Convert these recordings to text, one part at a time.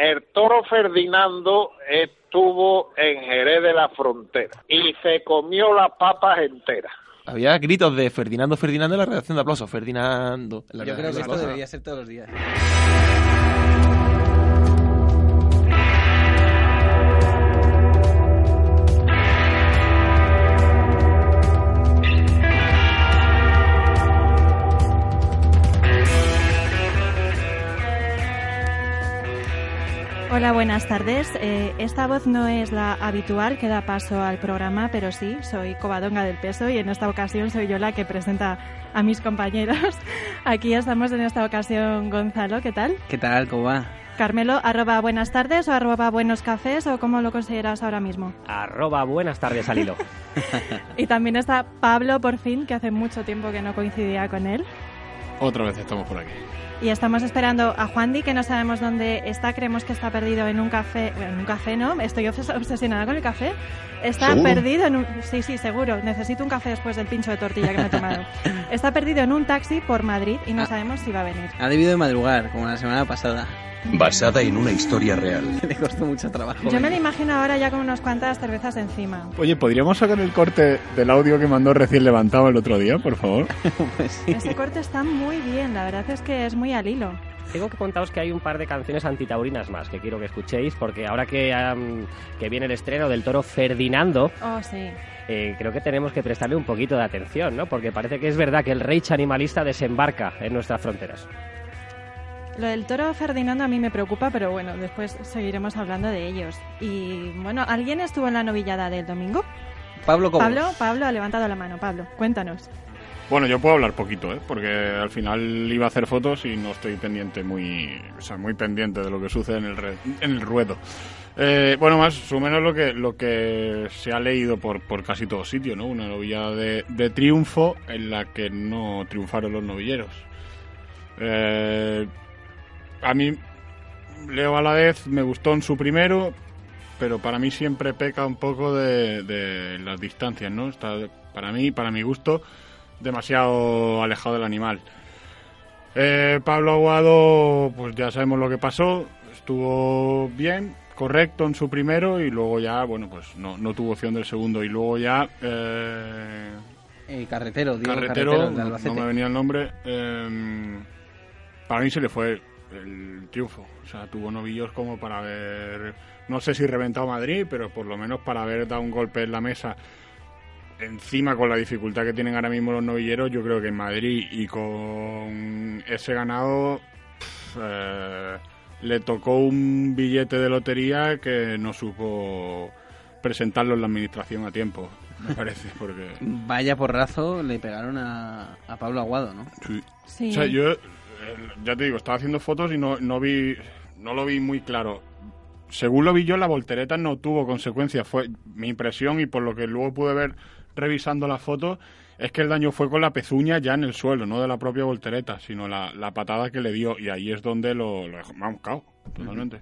El toro Ferdinando estuvo en Jerez de la Frontera y se comió las papas enteras. Había gritos de Ferdinando, Ferdinando en la redacción de aplausos. Ferdinando. Yo creo que esto debería ser todos los días. Hola, buenas tardes. Esta voz no es la habitual que da paso al programa, pero sí, soy Covadonga del Peso y en esta ocasión soy yo la que presenta a mis compañeros. Aquí estamos en esta ocasión, Gonzalo, ¿qué tal? ¿Qué tal? ¿Cómo va? Carmelo, arroba buenas tardes o arroba buenos cafés o ¿cómo lo consideras ahora mismo? Arroba buenas tardes al hilo. Y también está Pablo, por fin, que hace mucho tiempo que no coincidía con él. Otra vez estamos por aquí. Y estamos esperando a Juandi, que no sabemos dónde está, creemos que está perdido en un café. Bueno, en un café no, estoy obsesionada con el café. Está ¿seguro? Perdido en un... Sí, sí, seguro. Necesito un café después del pincho de tortilla que me he tomado. Está perdido en un taxi por Madrid y no sabemos si va a venir. Ha debido de madrugar, como la semana pasada. Basada en una historia real. Le costó mucho trabajo. Yo me la imagino ahora ya con unas cuantas cervezas encima. Oye, ¿podríamos sacar el corte del audio que mandó recién levantado el otro día, por favor? Pues sí. Ese corte está muy bien, la verdad es que es muy al hilo. Tengo que contaros que hay un par de canciones antitaurinas más que quiero que escuchéis, porque ahora que viene el estreno del toro Ferdinando... Oh, sí. Creo que tenemos que prestarle un poquito de atención, ¿no? Porque parece que es verdad que el reich animalista desembarca en nuestras fronteras. Lo del toro Ferdinando a mí me preocupa, pero bueno, después seguiremos hablando de ellos. Y bueno, ¿alguien estuvo en la novillada del domingo? Pablo, ¿cómo? Pablo ha levantado la mano. Pablo, cuéntanos. Bueno, yo puedo hablar poquito, porque al final iba a hacer fotos y no estoy pendiente muy pendiente de lo que sucede en el ruedo. Bueno, más o menos lo que se ha leído por casi todo sitio, ¿no? Una novillada de triunfo en la que no triunfaron los novilleros. A mí, Leo Valadez me gustó en su primero, pero para mí siempre peca un poco de las distancias, ¿no? Está, para mi gusto, demasiado alejado del animal. Pablo Aguado, pues ya sabemos lo que pasó, estuvo bien, correcto en su primero y luego ya, bueno, pues no tuvo opción del segundo y luego ya... Carretero, de Albacete. No me venía el nombre. Para mí se le fue... el triunfo, o sea, tuvo novillos como para haber, no sé si reventado Madrid, pero por lo menos para haber dado un golpe en la mesa. Encima, con la dificultad que tienen ahora mismo los novilleros, yo creo que en Madrid y con ese ganado le tocó un billete de lotería que no supo presentarlo en la administración a tiempo, me parece, porque... Vaya porrazo le pegaron a Pablo Aguado, ¿no? Sí. O sea, yo... ya te digo, estaba haciendo fotos y no lo vi muy claro. Según lo vi yo, la voltereta no tuvo consecuencias. Fue mi impresión, y por lo que luego pude ver revisando las fotos, es que el daño fue con la pezuña ya en el suelo, no de la propia voltereta, sino la patada que le dio. Y ahí es donde lo dejó. Vamos, cao, totalmente.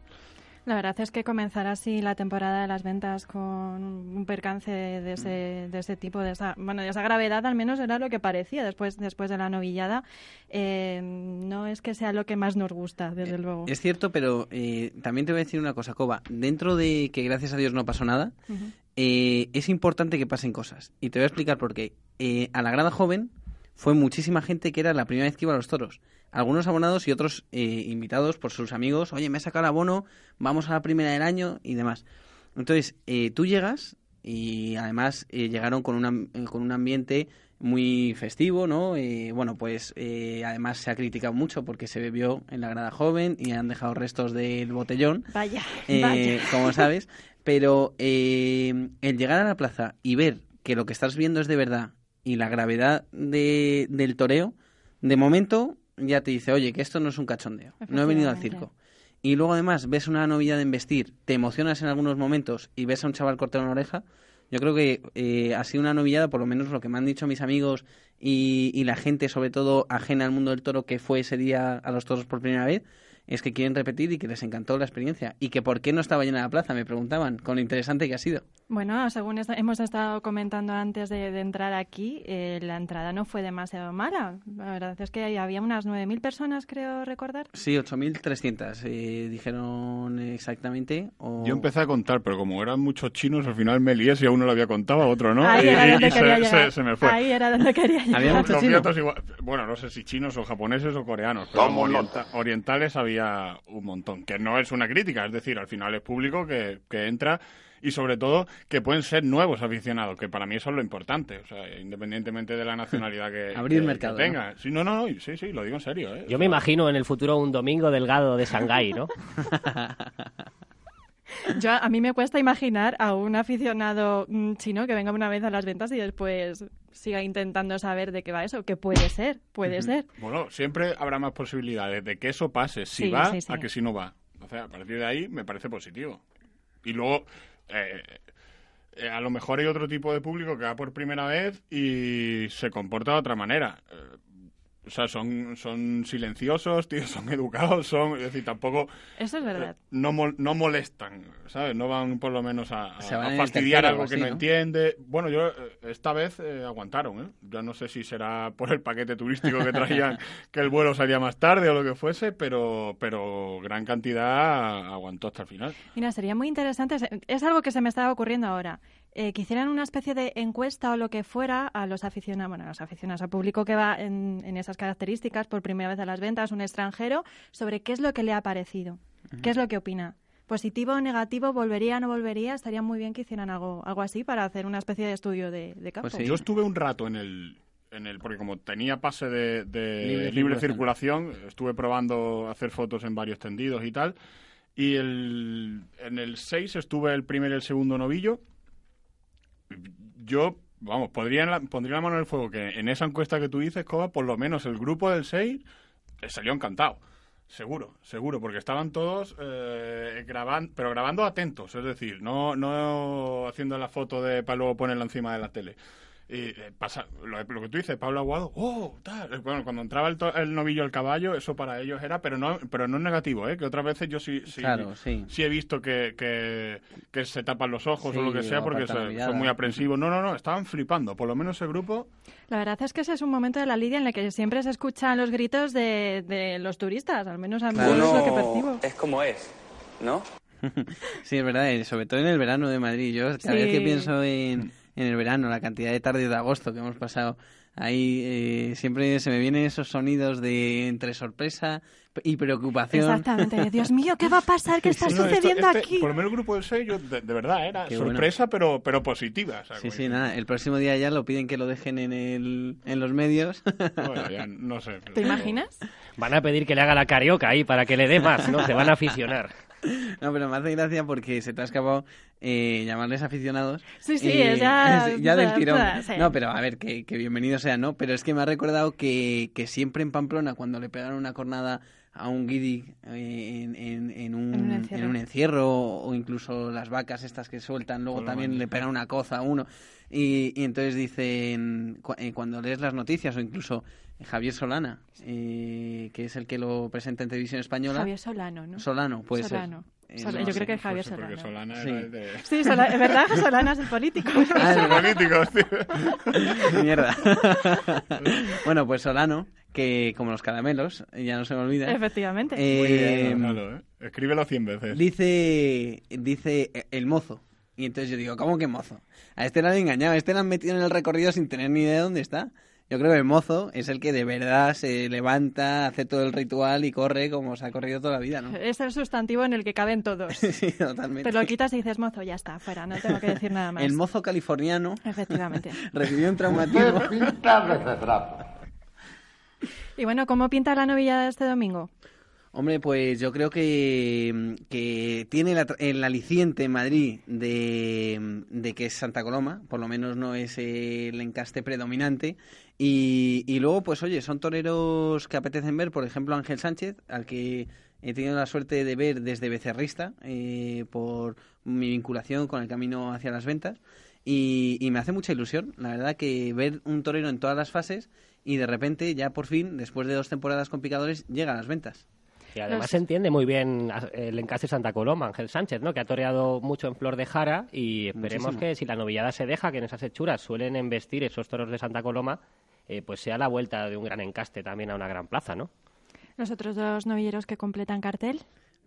La verdad es que comenzar así la temporada de las ventas con un percance de ese tipo, de esa gravedad, al menos era lo que parecía después de la novillada. No es que sea lo que más nos gusta, desde luego. Es cierto, pero también te voy a decir una cosa, Coba. Dentro de que gracias a Dios no pasó nada, uh-huh. Es importante que pasen cosas. Y te voy a explicar por qué. A la grada joven fue muchísima gente que era la primera vez que iba a los toros. Algunos abonados y otros invitados por sus amigos. Oye, me he sacado el abono, vamos a la primera del año y demás. Entonces, tú llegas y además llegaron con un ambiente muy festivo, ¿no? Bueno, pues además se ha criticado mucho porque se bebió en la grada joven y han dejado restos del botellón. Vaya. Como sabes. Pero el llegar a la plaza y ver que lo que estás viendo es de verdad... y la gravedad del toreo, de momento ya te dice, oye, que esto no es un cachondeo, no he venido al circo. Y luego además ves una novillada en vestir, te emocionas en algunos momentos y ves a un chaval cortar una oreja. Yo creo que ha sido una novillada, por lo menos lo que me han dicho mis amigos y la gente, sobre todo ajena al mundo del toro, que fue ese día a los toros por primera vez, es que quieren repetir y que les encantó la experiencia. Y que por qué no estaba llena la plaza, me preguntaban, con lo interesante que ha sido. Bueno, según hemos estado comentando antes de entrar aquí, la entrada no fue demasiado mala. La verdad es que había unas 9.000 personas, creo recordar. Sí, 8.300, dijeron exactamente. O... Yo empecé a contar, pero como eran muchos chinos, al final me lié si a uno lo había contado, a otro no. Y se me fue. Ahí era donde quería llegar. Había muchos chinos. Bueno, no sé si chinos o japoneses o coreanos, pero orientales había un montón. Que no es una crítica, es decir, al final es público que entra... Y sobre todo, que pueden ser nuevos aficionados, que para mí eso es lo importante. O sea, independientemente de la nacionalidad que, abrir que, mercado, que tenga. ¿No? Sí, sí, lo digo en serio. Yo me imagino en el futuro un domingo delgado de Shanghái, ¿no? A mí me cuesta imaginar a un aficionado chino que venga una vez a las ventas y después siga intentando saber de qué va eso, que puede ser. Bueno, siempre habrá más posibilidades de que eso pase, si va a que si no va. O sea, a partir de ahí me parece positivo. Y luego... a lo mejor hay otro tipo de público que va por primera vez y se comporta de otra manera. O sea, son silenciosos, tío, son educados, son... Es decir, tampoco... Eso es verdad. No molestan, ¿sabes? No van por lo menos a fastidiar algo así, que no entiende. Bueno, yo esta vez aguantaron, ¿eh? Yo no sé si será por el paquete turístico que traían, que el vuelo salía más tarde o lo que fuese, pero gran cantidad aguantó hasta el final. Mira, sería muy interesante. Es algo que se me estaba ocurriendo ahora. Que hicieran una especie de encuesta o lo que fuera a los aficionados, al público que va en esas características por primera vez a las ventas, un extranjero, sobre qué es lo que le ha parecido, qué es lo que opina. Positivo o negativo, volvería o no volvería, estaría muy bien que hicieran algo así para hacer una especie de estudio de campo. Pues sí. Yo estuve un rato porque como tenía pase de libre circulación, estuve probando hacer fotos en varios tendidos y tal, y en el 6 estuve el primer y el segundo novillo. Yo, vamos, pondría la mano en el fuego que en esa encuesta que tú dices, Coba, por lo menos el grupo del 6 salió encantado. Seguro, porque estaban todos grabando atentos, es decir, no haciendo la foto de para luego ponerla encima de la tele. Y pasa lo que tú dices, Pablo Aguado, tal. Bueno, cuando entraba el novillo al caballo, eso para ellos era, pero no es negativo, que otras veces yo sí he visto que se tapan los ojos o lo que sea porque son muy aprensivos. No, estaban flipando, por lo menos ese grupo. La verdad es que ese es un momento de la lidia en el que siempre se escuchan los gritos de los turistas, al menos a mí es lo que percibo. Es como es, ¿no? Sí, es verdad, sobre todo en el verano de Madrid. Yo cada vez que pienso en el verano, la cantidad de tardes de agosto que hemos pasado ahí, siempre se me vienen esos sonidos de entre sorpresa y preocupación. Exactamente, Dios mío, ¿qué va a pasar? ¿Qué está sucediendo aquí? Por lo menos el grupo del 6, yo de verdad, era qué sorpresa, bueno. pero positiva. O sea, sí, nada, el próximo día ya lo piden que lo dejen en los medios. Bueno, ya no sé. ¿Te imaginas? Van a pedir que le haga la carioca ahí para que le dé más, ¿no? Se van a aficionar. No, pero me hace gracia porque se te ha escapado llamarles aficionados. Sí, ya del tirón. Sí. No, pero a ver, que bienvenido sea, ¿no? Pero es que me ha recordado que siempre en Pamplona, cuando le pegaron una cornada a un guiri en un encierro o incluso las vacas estas que sueltan, luego también le pegan una coza a uno. Y entonces dicen, cuando lees las noticias o incluso Javier Solana, que es el que lo presenta en Televisión Española. Javier Solano, ¿no? Solano, puede ser. Yo creo que es Javier Solano. Solana sí. Es verdad, Solana es el político. Tío. Mierda. Bueno, pues Solano, que como los caramelos, ya no se me olvida. Efectivamente. Muy bien, Gonzalo, escríbelo 100 veces. Dice el mozo. Y entonces yo digo, ¿cómo que mozo? A este lo han engañado, a este lo han metido en el recorrido sin tener ni idea de dónde está. Yo creo que el mozo es el que de verdad se levanta, hace todo el ritual y corre como se ha corrido toda la vida, ¿no? Es el sustantivo en el que caben todos. Sí, totalmente. Te lo quitas y dices, mozo, ya está, fuera, no tengo que decir nada más. El mozo californiano... Efectivamente. ...recibió un traumatismo... Y bueno, ¿cómo pinta la novillada de este domingo? Hombre, pues yo creo que tiene el aliciente en Madrid de que es Santa Coloma, por lo menos no es el encaste predominante. Y luego, pues oye, son toreros que apetecen ver, por ejemplo, Ángel Sánchez, al que he tenido la suerte de ver desde becerrista por mi vinculación con el camino hacia las ventas. Y me hace mucha ilusión, la verdad, que ver un torero en todas las fases y de repente, ya por fin, después de 2 temporadas con picadores, llega a las ventas. que además se entiende muy bien el encase Santa Coloma, Ángel Sánchez, ¿no? Que ha toreado mucho en Flor de Jara y esperemos muchísimo que si la novillada se deja, que en esas hechuras suelen embestir esos toros de Santa Coloma, pues sea la vuelta de un gran encaste también a una gran plaza, ¿no? Los otros dos novilleros que completan cartel.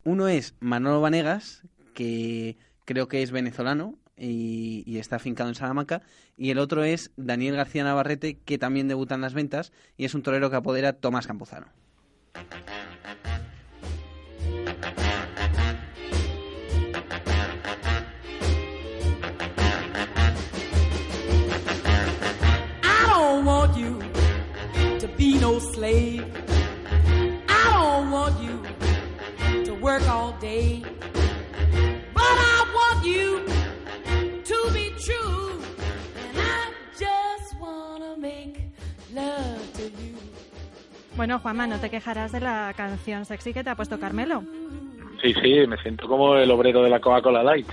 Uno es Manolo Vanegas, que creo que es venezolano y está afincado en Salamanca, y el otro es Daniel García Navarrete, que también debuta en las ventas y es un torero que apodera Tomás Campuzano. I don't want you to be no slave. I don't want you to work all day. But I want you to be true. And I just wanna make love to you. Bueno, Juanma, no te quejarás de la canción sexy que te ha puesto Carmelo. Sí, sí, me siento como el obrero de la Coca-Cola Light.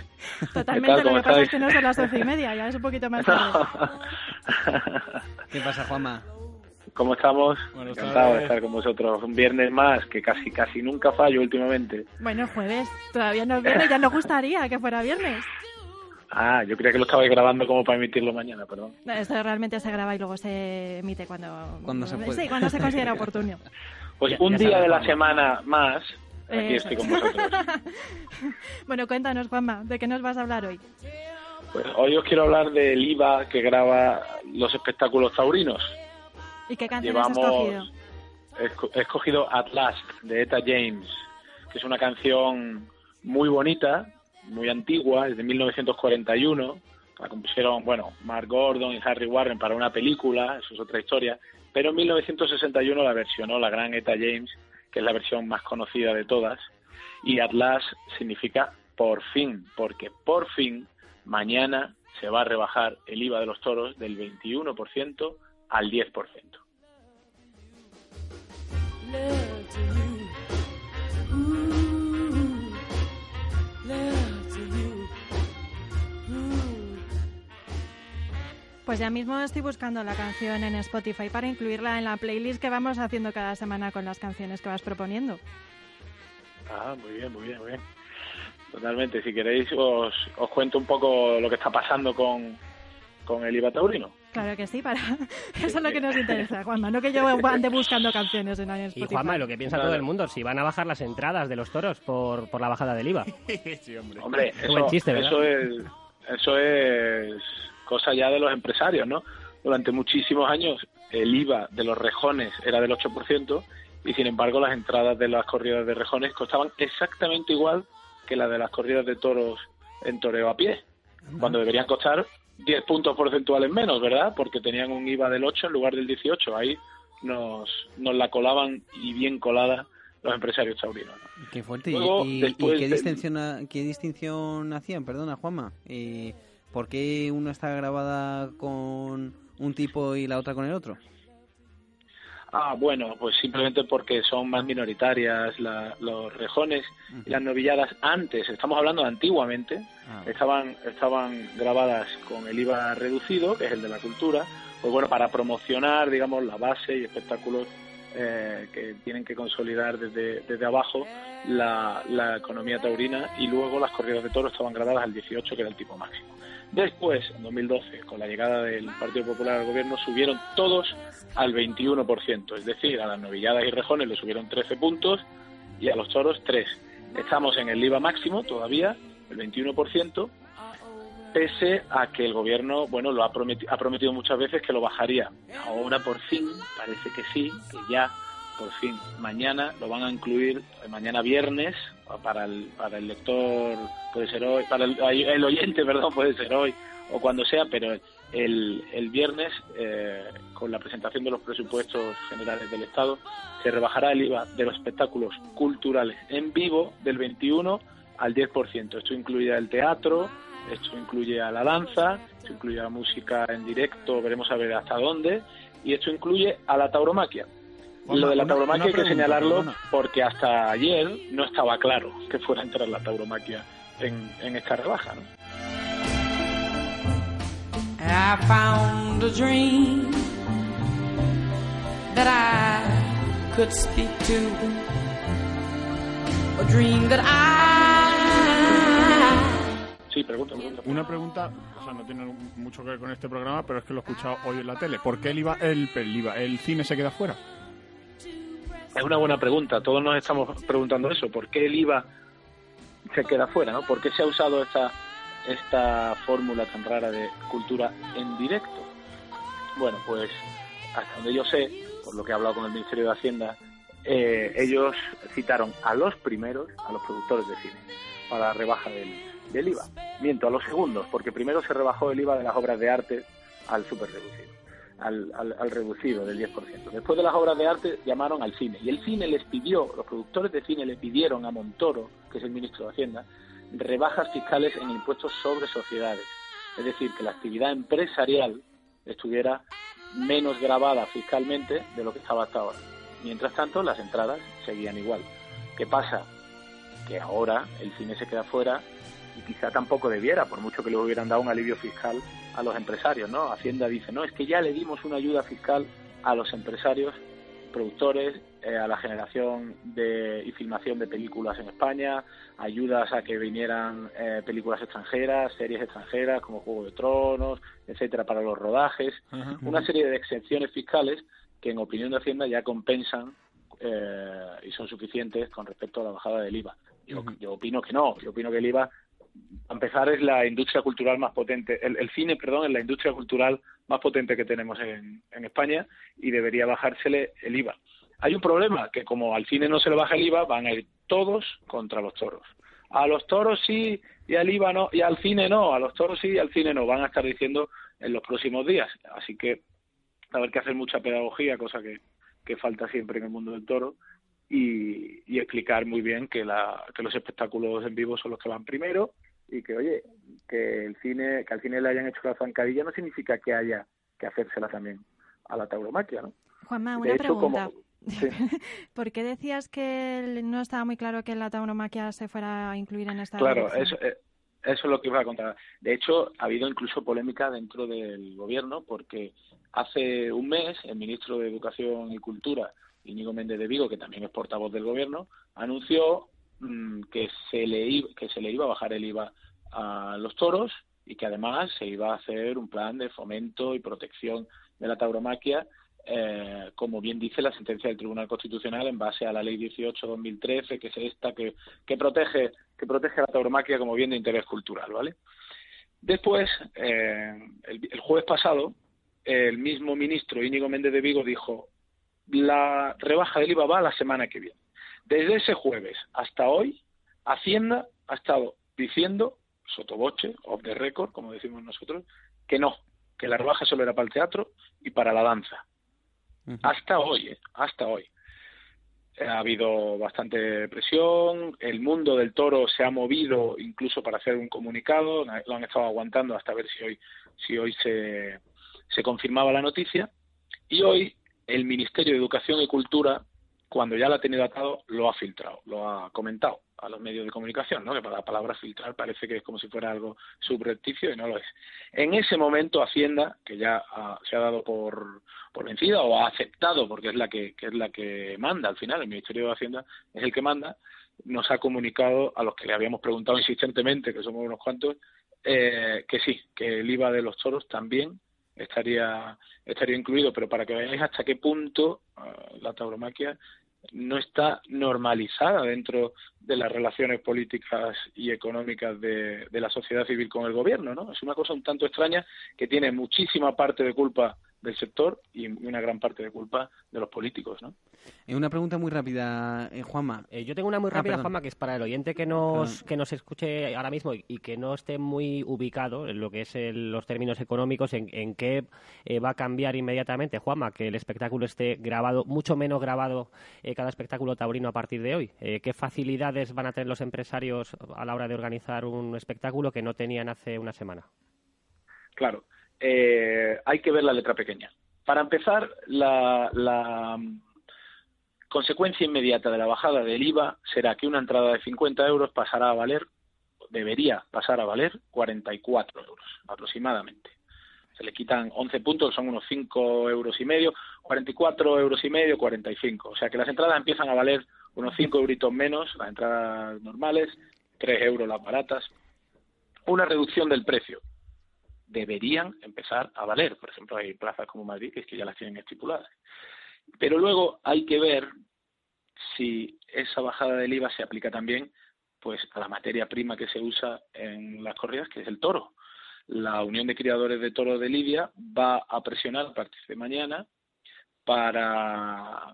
Totalmente, lo que pasa es que no son las 11:30, ya es un poquito más tarde. No. ¿Qué pasa, Juanma? ¿Cómo estamos? Bueno, encantado de estar con vosotros. Un viernes más, que casi nunca fallo últimamente. Bueno, jueves, todavía no es viernes, ya nos gustaría que fuera viernes. Ah, yo creía que lo estabais grabando como para emitirlo mañana, perdón. No, esto realmente se graba y luego se emite cuando se puede. Sí, cuando se considera oportuno. Pues ya, un día de la semana más, aquí estoy con vosotros. Bueno, cuéntanos, Juanma, ¿de qué nos vas a hablar hoy? Pues hoy os quiero hablar del IVA que graba los espectáculos taurinos. ¿Y qué canción has escogido? He escogido At Last, de Eta James, que es una canción muy bonita, muy antigua, es de 1941, la compusieron, bueno, Mark Gordon y Harry Warren para una película, eso es otra historia, pero en 1961 la versionó la gran Eta James, que es la versión más conocida de todas, y At Last significa por fin, porque por fin mañana se va a rebajar el IVA de los toros del 21% al 10%. Pues ya mismo estoy buscando la canción en Spotify para incluirla en la playlist que vamos haciendo cada semana con las canciones que vas proponiendo. Ah, muy bien, muy bien, muy bien. Totalmente, si queréis os cuento un poco lo que está pasando con el IVA taurino. Claro que sí, eso es lo que nos interesa, Juanma, no que yo ande buscando canciones en Spotify. Y Juanma, lo que piensa todo el mundo, si van a bajar las entradas de los toros por la bajada del IVA. Sí, hombre, eso, buen chiste, ¿verdad? Eso es cosa ya de los empresarios, ¿no? Durante muchísimos años el IVA de los rejones era del 8% y sin embargo las entradas de las corridas de rejones costaban exactamente igual que las de las corridas de toros en toreo a pie, cuando deberían costar 10 puntos porcentuales menos, ¿verdad? Porque tenían un IVA del 8 en lugar del 18, ahí nos la colaban y bien colada los empresarios taurinos, ¿no? Qué fuerte. Luego, ¿y qué distinción hacían? Perdona, Juanma. ¿Por qué una está grabada con un tipo y la otra con el otro? Ah, bueno, pues simplemente porque son más minoritarias los rejones y las novilladas antes, estamos hablando de antiguamente, estaban grabadas con el IVA reducido, que es el de la cultura, pues bueno, para promocionar, digamos, la base y espectáculos que tienen que consolidar desde abajo la economía taurina, y luego las corridas de toros estaban grabadas al 18, que era el tipo máximo. Después, en 2012, con la llegada del Partido Popular al gobierno, subieron todos al 21%, es decir, a las novilladas y rejones le subieron 13 puntos y a los toros 3. Estamos en el IVA máximo todavía, el 21%, pese a que el gobierno, bueno, lo ha prometido muchas veces que lo bajaría. Ahora por fin, parece que sí, que ya por fin mañana lo van a incluir, mañana viernes, para el lector puede ser hoy, para el oyente, perdón, puede ser hoy o cuando sea, pero el viernes con la presentación de los presupuestos generales del Estado se rebajará el IVA de los espectáculos culturales en vivo del 21 al 10%. Esto incluirá el teatro, esto incluye a la danza, esto incluye a la música en directo, veremos a ver hasta dónde, y esto incluye a la tauromaquia. Lo de la tauromaquia hay que señalarlo porque hasta ayer no estaba claro que fuera a entrar la tauromaquia en esta rebaja, ¿no? I found a dream that I could speak to. Sí, pregunta. Una pregunta, o sea, no tiene mucho que ver con este programa, pero es que lo he escuchado hoy en la tele. ¿Por qué el cine se queda fuera? Es una buena pregunta. Todos nos estamos preguntando eso. ¿Por qué el IVA se queda fuera, no? ¿Por qué se ha usado esta fórmula tan rara de cultura en directo? Bueno, pues hasta donde yo sé, por lo que he hablado con el Ministerio de Hacienda, ellos citaron a los productores de cine, para la rebaja del IVA. Miento, a los segundos, porque primero se rebajó el IVA de las obras de arte al súper reducido, al reducido del 10%. Después de las obras de arte llamaron al cine, y el cine les pidió, los productores de cine le pidieron a Montoro, que es el ministro de Hacienda, rebajas fiscales en impuestos sobre sociedades. Es decir, que la actividad empresarial estuviera menos gravada fiscalmente de lo que estaba hasta ahora. Mientras tanto, las entradas seguían igual. ¿Qué pasa? Que ahora el cine se queda fuera, y quizá tampoco debiera, por mucho que le hubieran dado un alivio fiscal a los empresarios, ¿no? Hacienda dice, no, es que ya le dimos una ayuda fiscal a los empresarios, productores, a la generación y filmación de películas en España, ayudas a que vinieran películas extranjeras, series extranjeras como Juego de Tronos, etcétera, para los rodajes, una serie de exenciones fiscales que en opinión de Hacienda ya compensan y son suficientes con respecto a la bajada del IVA. Yo opino que no, yo opino que el IVA, a empezar, es la industria cultural más potente, el cine, perdón, es la industria cultural más potente que tenemos en España, y debería bajársele el IVA. Hay un problema, que como al cine no se le baja el IVA, van a ir todos contra los toros. A los toros sí y al IVA no, y al cine no, a los toros sí y al cine no, van a estar diciendo en los próximos días. Así que va a haber que hacer mucha pedagogía, cosa que falta siempre en el mundo del toro, y explicar muy bien que los espectáculos en vivo son los que van primero, y que, oye, que al cine le hayan hecho la zancadilla no significa que haya que hacérsela también a la tauromaquia, ¿no? Juanma, una pregunta. Sí. ¿Por qué decías que no estaba muy claro que la tauromaquia se fuera a incluir en esta Claro, eso es lo que iba a contar. De hecho, ha habido incluso polémica dentro del gobierno, porque hace un mes el ministro de Educación y Cultura, Íñigo Méndez de Vigo, que también es portavoz del gobierno, anunció que se le iba a bajar el IVA a los toros, y que además se iba a hacer un plan de fomento y protección de la tauromaquia, como bien dice la sentencia del Tribunal Constitucional en base a la Ley 18/2013, que es esta que protege a la tauromaquia como bien de interés cultural, ¿vale? Después, el jueves pasado, el mismo ministro Íñigo Méndez de Vigo dijo: la rebaja del IVA va la semana que viene. Desde ese jueves hasta hoy, Hacienda ha estado diciendo, sotoboche, off the record, como decimos nosotros, que no, que la rebaja solo era para el teatro y para la danza. Hasta hoy, hasta hoy. Ha habido bastante presión, el mundo del toro se ha movido incluso para hacer un comunicado, lo han estado aguantando hasta ver si hoy se confirmaba la noticia, y hoy el Ministerio de Educación y Cultura, cuando ya la ha tenido atado, lo ha filtrado, lo ha comentado a los medios de comunicación, ¿no? Que para la palabra filtrar parece que es como si fuera algo subrepticio, y no lo es. En ese momento Hacienda, que ya se ha dado por vencida, o ha aceptado, porque es la que manda al final, el Ministerio de Hacienda es el que manda, nos ha comunicado a los que le habíamos preguntado insistentemente, que somos unos cuantos, que sí, que el IVA de los toros también estaría incluido, pero para que veáis hasta qué punto la tauromaquia no está normalizada dentro de las relaciones políticas y económicas de la sociedad civil con el gobierno, ¿no? Es una cosa un tanto extraña que tiene muchísima parte de culpa del sector y una gran parte de culpa de los políticos, ¿no? Una pregunta muy rápida, Juanma. Yo tengo una muy rápida, Juanma, que es para el oyente que nos escuche ahora mismo y que no esté muy ubicado en lo que es los términos económicos, en qué va a cambiar inmediatamente, Juanma, que el espectáculo esté grabado, mucho menos grabado cada espectáculo taurino a partir de hoy. ¿Qué facilidades van a tener los empresarios a la hora de organizar un espectáculo que no tenían hace una semana? Claro. Hay que ver la letra pequeña. Para empezar, la consecuencia inmediata de la bajada del IVA será que una entrada de 50 euros debería pasar a valer 44 euros aproximadamente. Se le quitan 11 puntos, son unos 5 euros y medio, 44 euros y medio, 45. O sea que las entradas empiezan a valer unos 5 euritos menos las entradas normales, 3 euros las baratas, una reducción del precio. Deberían empezar a valer. Por ejemplo, hay plazas como Madrid que es que ya las tienen estipuladas. Pero luego hay que ver si esa bajada del IVA se aplica también pues a la materia prima que se usa en las corridas, que es el toro. La Unión de Criadores de Toros de Lidia va a presionar a partir de mañana para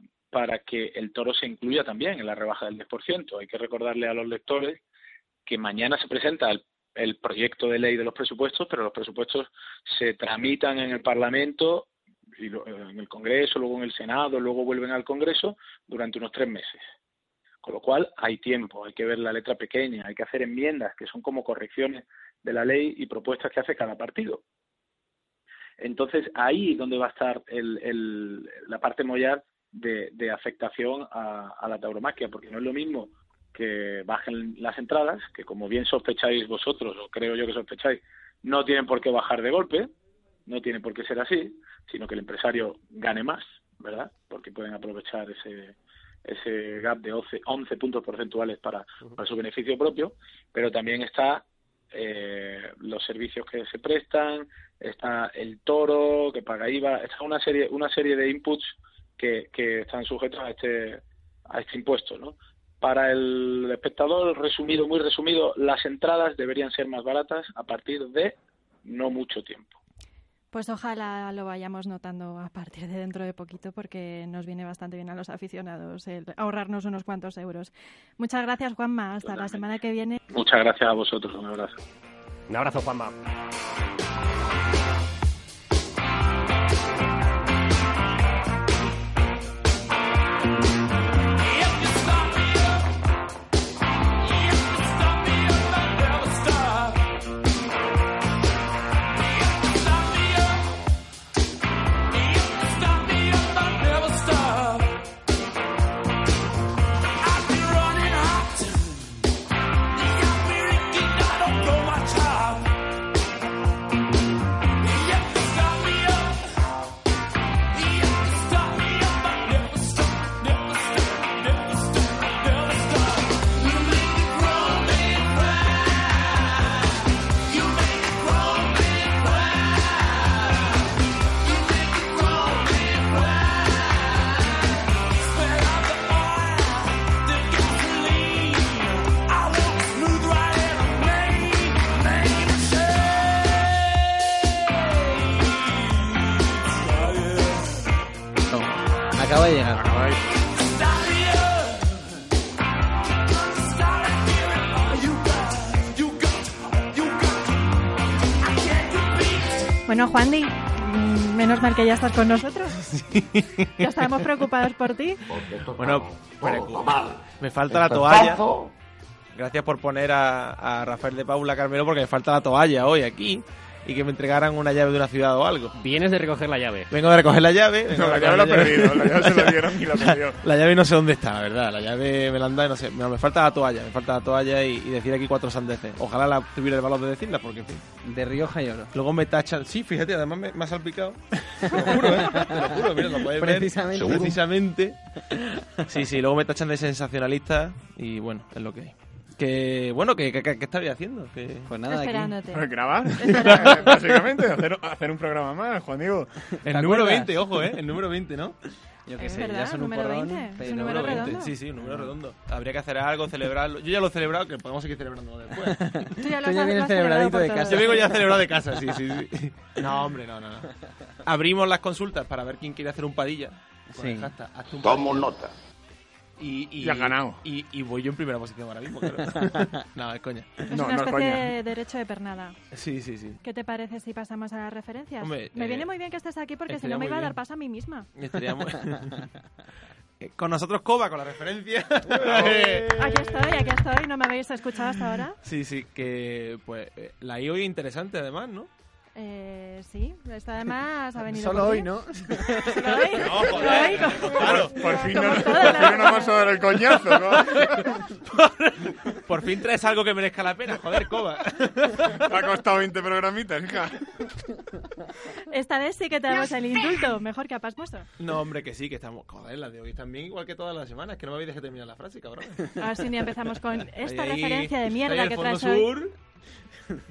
que el toro se incluya también en la rebaja del 10%. Hay que recordarle a los lectores que mañana se presenta el proyecto de ley de los presupuestos, pero los presupuestos se tramitan en el Parlamento, en el Congreso, luego en el Senado, luego vuelven al Congreso durante unos 3 meses. Con lo cual hay tiempo, hay que ver la letra pequeña, hay que hacer enmiendas que son como correcciones de la ley y propuestas que hace cada partido. Entonces ahí es donde va a estar la parte mollar de afectación a la tauromaquia, porque no es lo mismo que bajen las entradas, que como bien sospecháis vosotros, o creo yo que sospecháis, no tienen por qué bajar de golpe, no tiene por qué ser así, sino que el empresario gane más, ¿verdad? Porque pueden aprovechar ese gap de 11 puntos porcentuales para su beneficio propio, pero también está los servicios que se prestan, está el toro que paga IVA, está una serie de inputs que están sujetos a este impuesto, ¿no? Para el espectador, resumido, muy resumido, las entradas deberían ser más baratas a partir de no mucho tiempo. Pues ojalá lo vayamos notando a partir de dentro de poquito, porque nos viene bastante bien a los aficionados el ahorrarnos unos cuantos euros. Muchas gracias, Juanma. Hasta la semana que viene. Muchas gracias a vosotros. Un abrazo. Un abrazo, Juanma. Bueno, Juandi, menos mal que ya estás con nosotros. Sí. Ya estábamos preocupados por ti. Bueno, me falta la toalla. Gracias por poner a Rafael de Paula, Carmelo, porque me falta la toalla hoy aquí. Y que me entregaran una llave de una ciudad o algo. ¿Vienes de recoger la llave? Vengo de recoger la llave. No, la llave la he perdido. La llave se la dieron y la perdió. La llave no sé dónde está, la verdad. La llave me la han dado y no sé. Me falta la toalla. Me falta la toalla y decir aquí 4 sandeces. Ojalá la tuviera el valor de decirla, porque en fin. De Rioja y oro. Luego me tachan. Sí, fíjate, además me ha salpicado. Te lo juro, ¿eh? Te lo juro, mira, lo puedes ver. Precisamente. Sí, luego me tachan de sensacionalista y bueno, es lo que hay. ¿Qué estabas haciendo? Que... Pues nada, esperándote. Aquí. Grabar, básicamente, hacer un programa más, Juan Diego. El número 20, ojo, el número 20, ¿no? Yo qué sé, verdad, ya son un porrón. ¿Es un número redondo? Sí, un número redondo. Habría que hacer algo, celebrarlo. Yo ya lo he celebrado, que podemos seguir celebrando después. Tú ya vienes celebradito de casa. Yo vengo ya celebrado de casa, sí. No, hombre, no. Abrimos las consultas para ver quién quiere hacer un Padilla. Sí. Tomo nota. Y has ganado. Y voy yo en primera posición ahora mismo, claro. No, es coña. Es una especie de derecho de pernada. Sí. ¿Qué te parece si pasamos a las referencias? Hombre, me viene muy bien que estés aquí porque si no me iba a dar paso a mí misma. Estaría muy... Con nosotros Cova, con la referencia. Aquí estoy. ¿No me habéis escuchado hasta ahora? Sí, que pues la I hoy interesante además, ¿no? Sí, está además ha venido. Solo hoy, ¿no? Solo hoy. No, joder. Claro, por fin no vamos a dar el coñazo, ¿no? Por fin traes algo que merezca la pena, joder, Cova. Te ha costado 20 programitas, hija. Esta vez sí que te damos el indulto, mejor que a Paz Muestro. No, hombre, que sí, que estamos. Joder, las de hoy también, igual que todas las semanas, que no me habéis dejado terminar la frase, cabrón. A ver si ni empezamos con esta referencia de mierda que traes hoy.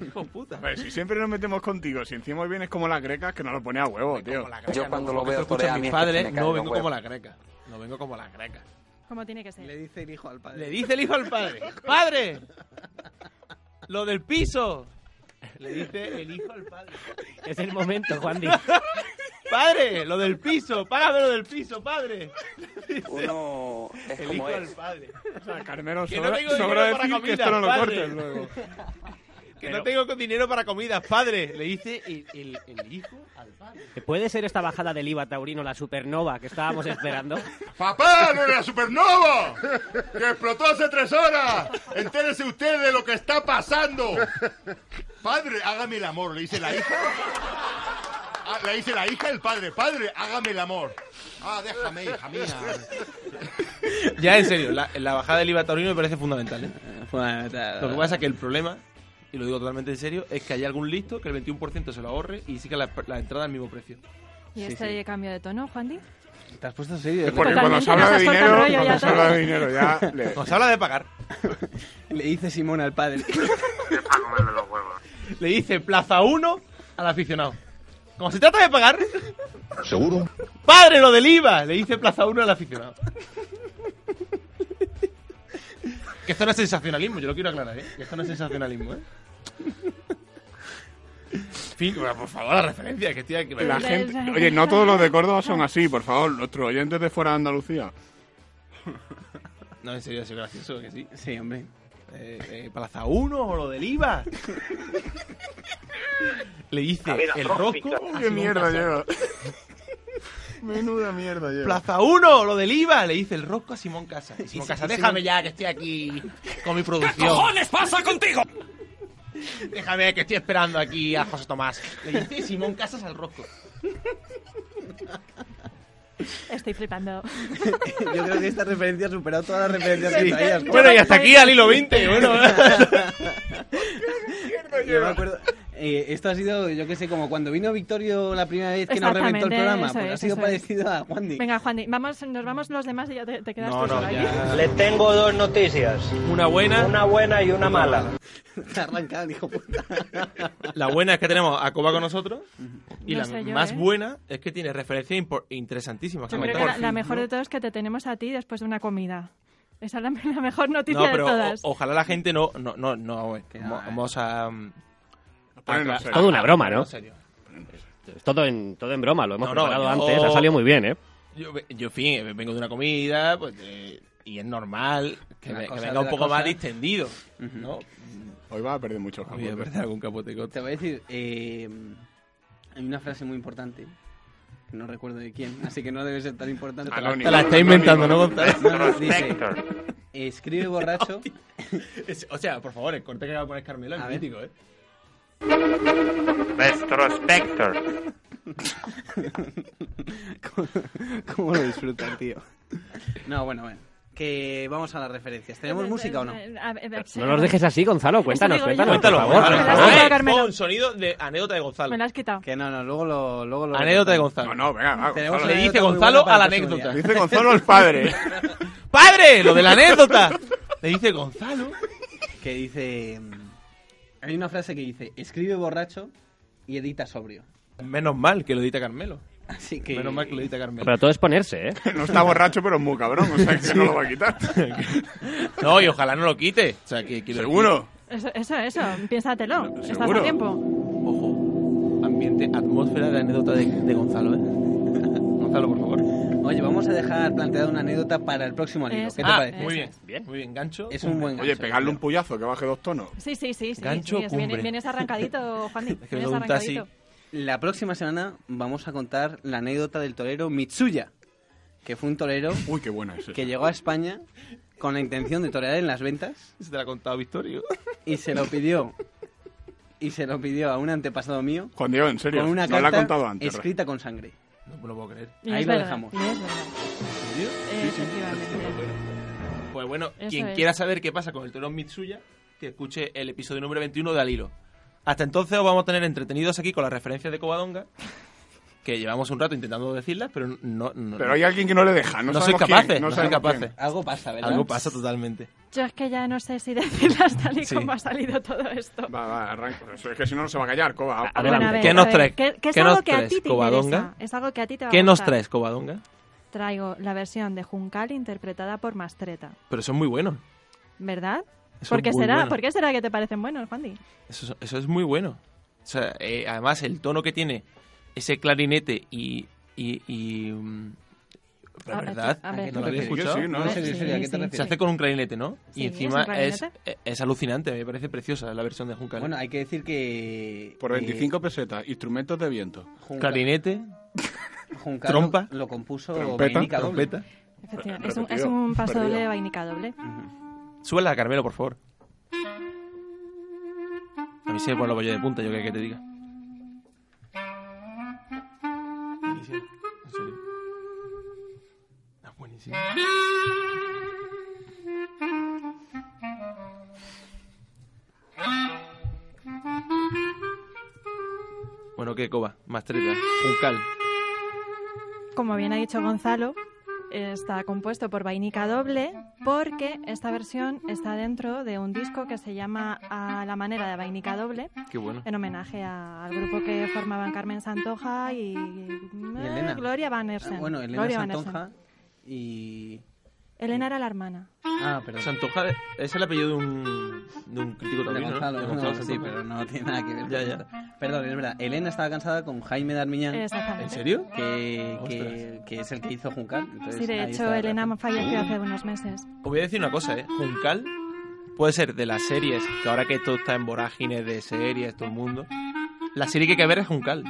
Hijo puta. Pues, si siempre nos metemos contigo, si encima hoy vienes como las grecas, que no lo pone a huevo, tío. Yo cuando lo veo torear a mis padres, no vengo como las grecas. No vengo como las grecas. Como tiene que ser. Le dice el hijo al padre. Le dice el hijo al padre. ¡Padre! ¡Lo del piso! Le dice el hijo al padre. Es el momento, Juandi. ¡Padre! ¡Lo del piso! ¡Págame lo del piso, padre! Uno es el como hijo es. Al padre. O sea, Carmelo, sobra decir comida, que esto no lo cortes luego. Que pero no tengo dinero para comidas, padre. Le dice el hijo al padre. ¿Puede ser esta bajada del IVA taurino la supernova que estábamos esperando? ¡Papá, no era supernova! ¡Que explotó hace 3 horas! ¡Entérese usted de lo que está pasando! Padre, hágame el amor, le dice la hija. Le dice la hija el padre. Padre, hágame el amor. Ah, déjame, hija mía. Ya, en serio, la bajada del IVA taurino me parece fundamental, ¿eh? Fundamental. Lo que pasa es que el problema... y lo digo totalmente en serio, es que hay algún listo que el 21% se lo ahorre y sigue la entrada al mismo precio. ¿Y sí, este sí. Cambio de tono, Juandi? ¿Te has puesto serio? Es porque cuando se habla de dinero, ya... Cuando se habla de pagar. Le dice Simón al padre. Le dice plaza 1 al aficionado. Como se trata de pagar... ¿Seguro? ¡Padre, lo del IVA! Le dice plaza 1 al aficionado. Que esto no es sensacionalismo, yo lo quiero aclarar, ¿eh? Que esto no es sensacionalismo, ¿eh? Fin, por favor, la referencia que estoy aquí. La gente, oye, no todos los de Córdoba son así, por favor, nuestros oyentes de fuera de Andalucía. No, en serio, es gracioso, que sí. Sí, hombre. Plaza 1 o lo del IVA. Le hice ver, el rosco. ¡Qué mierda lleva! Menuda mierda, yo. Plaza 1, lo del IVA, le dice el rosco a Simón Casas. Simón Casas, déjame Simón... ya, que estoy aquí con mi producción. ¿Qué cojones pasa contigo? Déjame, que estoy esperando aquí a José Tomás. Le dice Simón Casas al rosco. Estoy flipando. Yo creo que esta referencia ha superado todas las referencias que traías. Bueno, y hasta aquí al hilo 20. Bueno, yo me acuerdo... esto ha sido, yo qué sé, como cuando vino Victorio la primera vez que nos reventó el programa. Pues es, ha sido parecido a Juandi. Venga, Juandi, nos vamos los demás y ya te quedas tú solo ahí. Le tengo 2 noticias. Una buena y una mala. Arrancada, hijo puta. La buena es que tenemos a Coba con nosotros. Y no la más buena es que tiene referencias interesantísimas. Yo creo que la mejor de todas es que te tenemos a ti después de una comida. Esa es la mejor noticia de todas. Ojalá la gente no vamos a... Es todo una broma, ¿no? Es todo en broma, lo hemos preparado antes, ha salido muy bien, ¿eh? Yo, en fin, vengo de una comida, pues, y es normal que venga un poco más distendido, ¿no? Hoy va a perder muchos capotes. Voy a perder algún capote. Te voy a decir, hay una frase muy importante, que no recuerdo de quién, así que no debe ser tan importante. Te la está inventando, ¿no, Gonzalo? No, dice... Escribe borracho... O sea, por favor, el corte que va a poner Carmelo es crítico, ¿eh? Retrospector. ¿Cómo lo disfrutan, tío? No, bueno. Que vamos a las referencias. ¿Tenemos música o no? No nos dejes así, Gonzalo. Cuéntanos, por favor. Con sonido de anécdota de Gonzalo. Me la has quitado. Que no, luego lo anécdota de Gonzalo. No, venga. Le dice Gonzalo a la anécdota. Le dice Gonzalo al padre. ¡Padre! Lo de la anécdota. Le dice Gonzalo. Que dice... Hay una frase que dice, escribe borracho y edita sobrio. Menos mal que lo edita Carmelo. Así que... Menos mal que lo edita Carmelo. Pero todo es ponerse, ¿eh? No está borracho, pero es muy cabrón, o sea, que sí. No lo va a quitar. No, y ojalá no lo quite. O sea, que ¿seguro? Eso, piénsatelo. ¿Seguro? Estás a tiempo. Ojo, ambiente, atmósfera de anécdota de Gonzalo, ¿eh? Gonzalo, por favor. Oye, vamos a dejar planteada una anécdota para el próximo libro. ¿Qué te parece? Muy bien, gancho. Es un buen gancho. Oye, pegarle un puyazo que baje 2 tonos. Sí. Gancho, sí, vienes arrancadito, Juandi. Es que vienes arrancadito. La próxima semana vamos a contar la anécdota del torero Mitsuya, que fue un torero qué buena es que llegó a España con la intención de torear en las ventas. Se te la ha contado Victorio. Y se lo pidió y se lo pidió a un antepasado mío. Juan Diego, en serio, con una carta, no la he contado antes, escrita con sangre. No me lo puedo creer. Ahí lo dejamos. Pues bueno, eso quien quiera saber qué pasa con el Toro Mitsuya, que escuche el episodio número 21 de Al Hilo. Hasta entonces os vamos a tener entretenidos aquí con las referencias de Covadonga, que llevamos un rato intentando decirlas, pero no. Pero hay alguien que no le deja, no soy capaz. No soy capaz. Algo pasa, ¿verdad? Algo pasa totalmente. Yo es que ya no sé si decirlas tal y como ha salido todo esto. Va, arranco. Es que si no, no se va a callar, Cova. Adelante. ¿Qué nos traes? ¿Qué es algo que a ti te interesa? Es algo que a ti te va a gustar. ¿Qué nos traes, Covadonga? Traigo la versión de Juncal interpretada por Mastreta. Pero son muy buenos. ¿Verdad? ¿Por qué será que te parecen buenos, Juandi? Eso es muy bueno. O sea, además, el tono que tiene ese clarinete y la verdad, ¿no lo había escuchado? Sí, ¿no? Sí. Se hace con un clarinete, ¿no? Sí, y encima es alucinante, me parece preciosa la versión de Juncal. Bueno, hay que decir que... Por 25 pesetas, instrumentos de viento. Clarinete... Juncal trompa, lo compuso Vainica Doble. Es un paso doble de Vainica Doble. Uh-huh. Súbela, Carmelo, por favor. A mí se me pone los bollos de punta, yo creo que te diga. Buenísimo. En serio. Buenísimo. Bueno, qué Coba, Mastreta, Juncal. Como bien ha dicho Gonzalo, está compuesto por Vainica Doble porque esta versión está dentro de un disco que se llama A la manera de Vainica Doble. Qué bueno. En homenaje al grupo que formaban Carmen Santoja y Gloria Van Ersen. Bueno, Elena Gloria Santoja y... Elena era la hermana. Ah, pero Santoja es el apellido de un crítico también, de Gonzalo, ¿no? Sí, pero no tiene nada que ver. Ya. Perdón, es verdad. Elena estaba cansada con Jaime de Armiñán. Exactamente. ¿En serio? Que es el que hizo Juncal. Entonces, sí, de hecho, Elena falleció hace unos meses. Os voy a decir una cosa, Juncal puede ser de las series, que ahora que todo está en vorágines de series, todo el mundo, la serie que hay que ver es Juncal.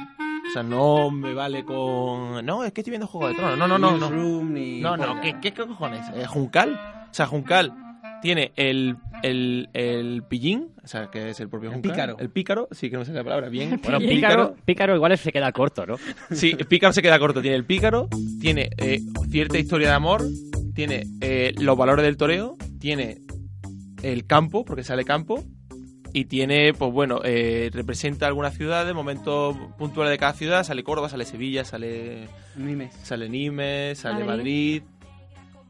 O sea, no me vale con... No, es que estoy viendo Juego de Tronos. No. No, ¿qué cojones? Juncal. O sea, Juncal tiene el pillín, o sea, que es el propio Juncal. El pícaro, sí, que no sé la palabra bien. Bueno, pícaro igual se queda corto, ¿no? Sí, el pícaro se queda corto. Tiene el pícaro, tiene cierta historia de amor, tiene los valores del toreo, tiene el campo, porque sale campo. Y tiene, pues bueno, representa algunas ciudades, momentos puntuales de cada ciudad. Sale Córdoba, sale Sevilla, sale Nimes, sale Madrid.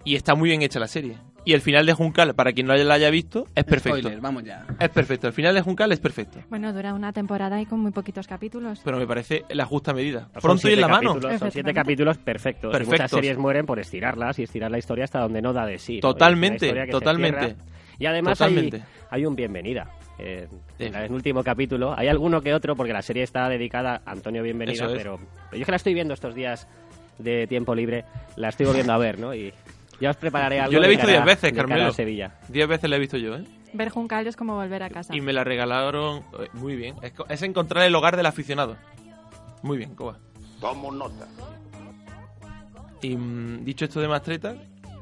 Y está muy bien hecha la serie. Y el final de Juncal, para quien no la haya visto, es perfecto. Spoiler, vamos ya. Es perfecto, el final de Juncal es perfecto. Bueno, dura una temporada y con muy poquitos capítulos. Pero me parece la justa medida. Pronto y en la mano. Son 7 capítulos perfectos. Muchas series mueren por estirarlas y estirar la historia hasta donde no da de sí. Totalmente. Y además hay un bienvenida. En el último capítulo hay alguno que otro, porque la serie está dedicada a Antonio Bienvenido, pero yo que la estoy viendo estos días de tiempo libre, la estoy volviendo a ver, ¿no? Y ya os prepararé algo. Yo la he visto 10 veces, Carmelo. 10 veces la he visto yo, ¿eh? Ver Juncal es como volver a casa. Y me la regalaron muy bien. Es encontrar el hogar del aficionado. Muy bien, Coba. Tomo nota. Y dicho esto de Mastreta...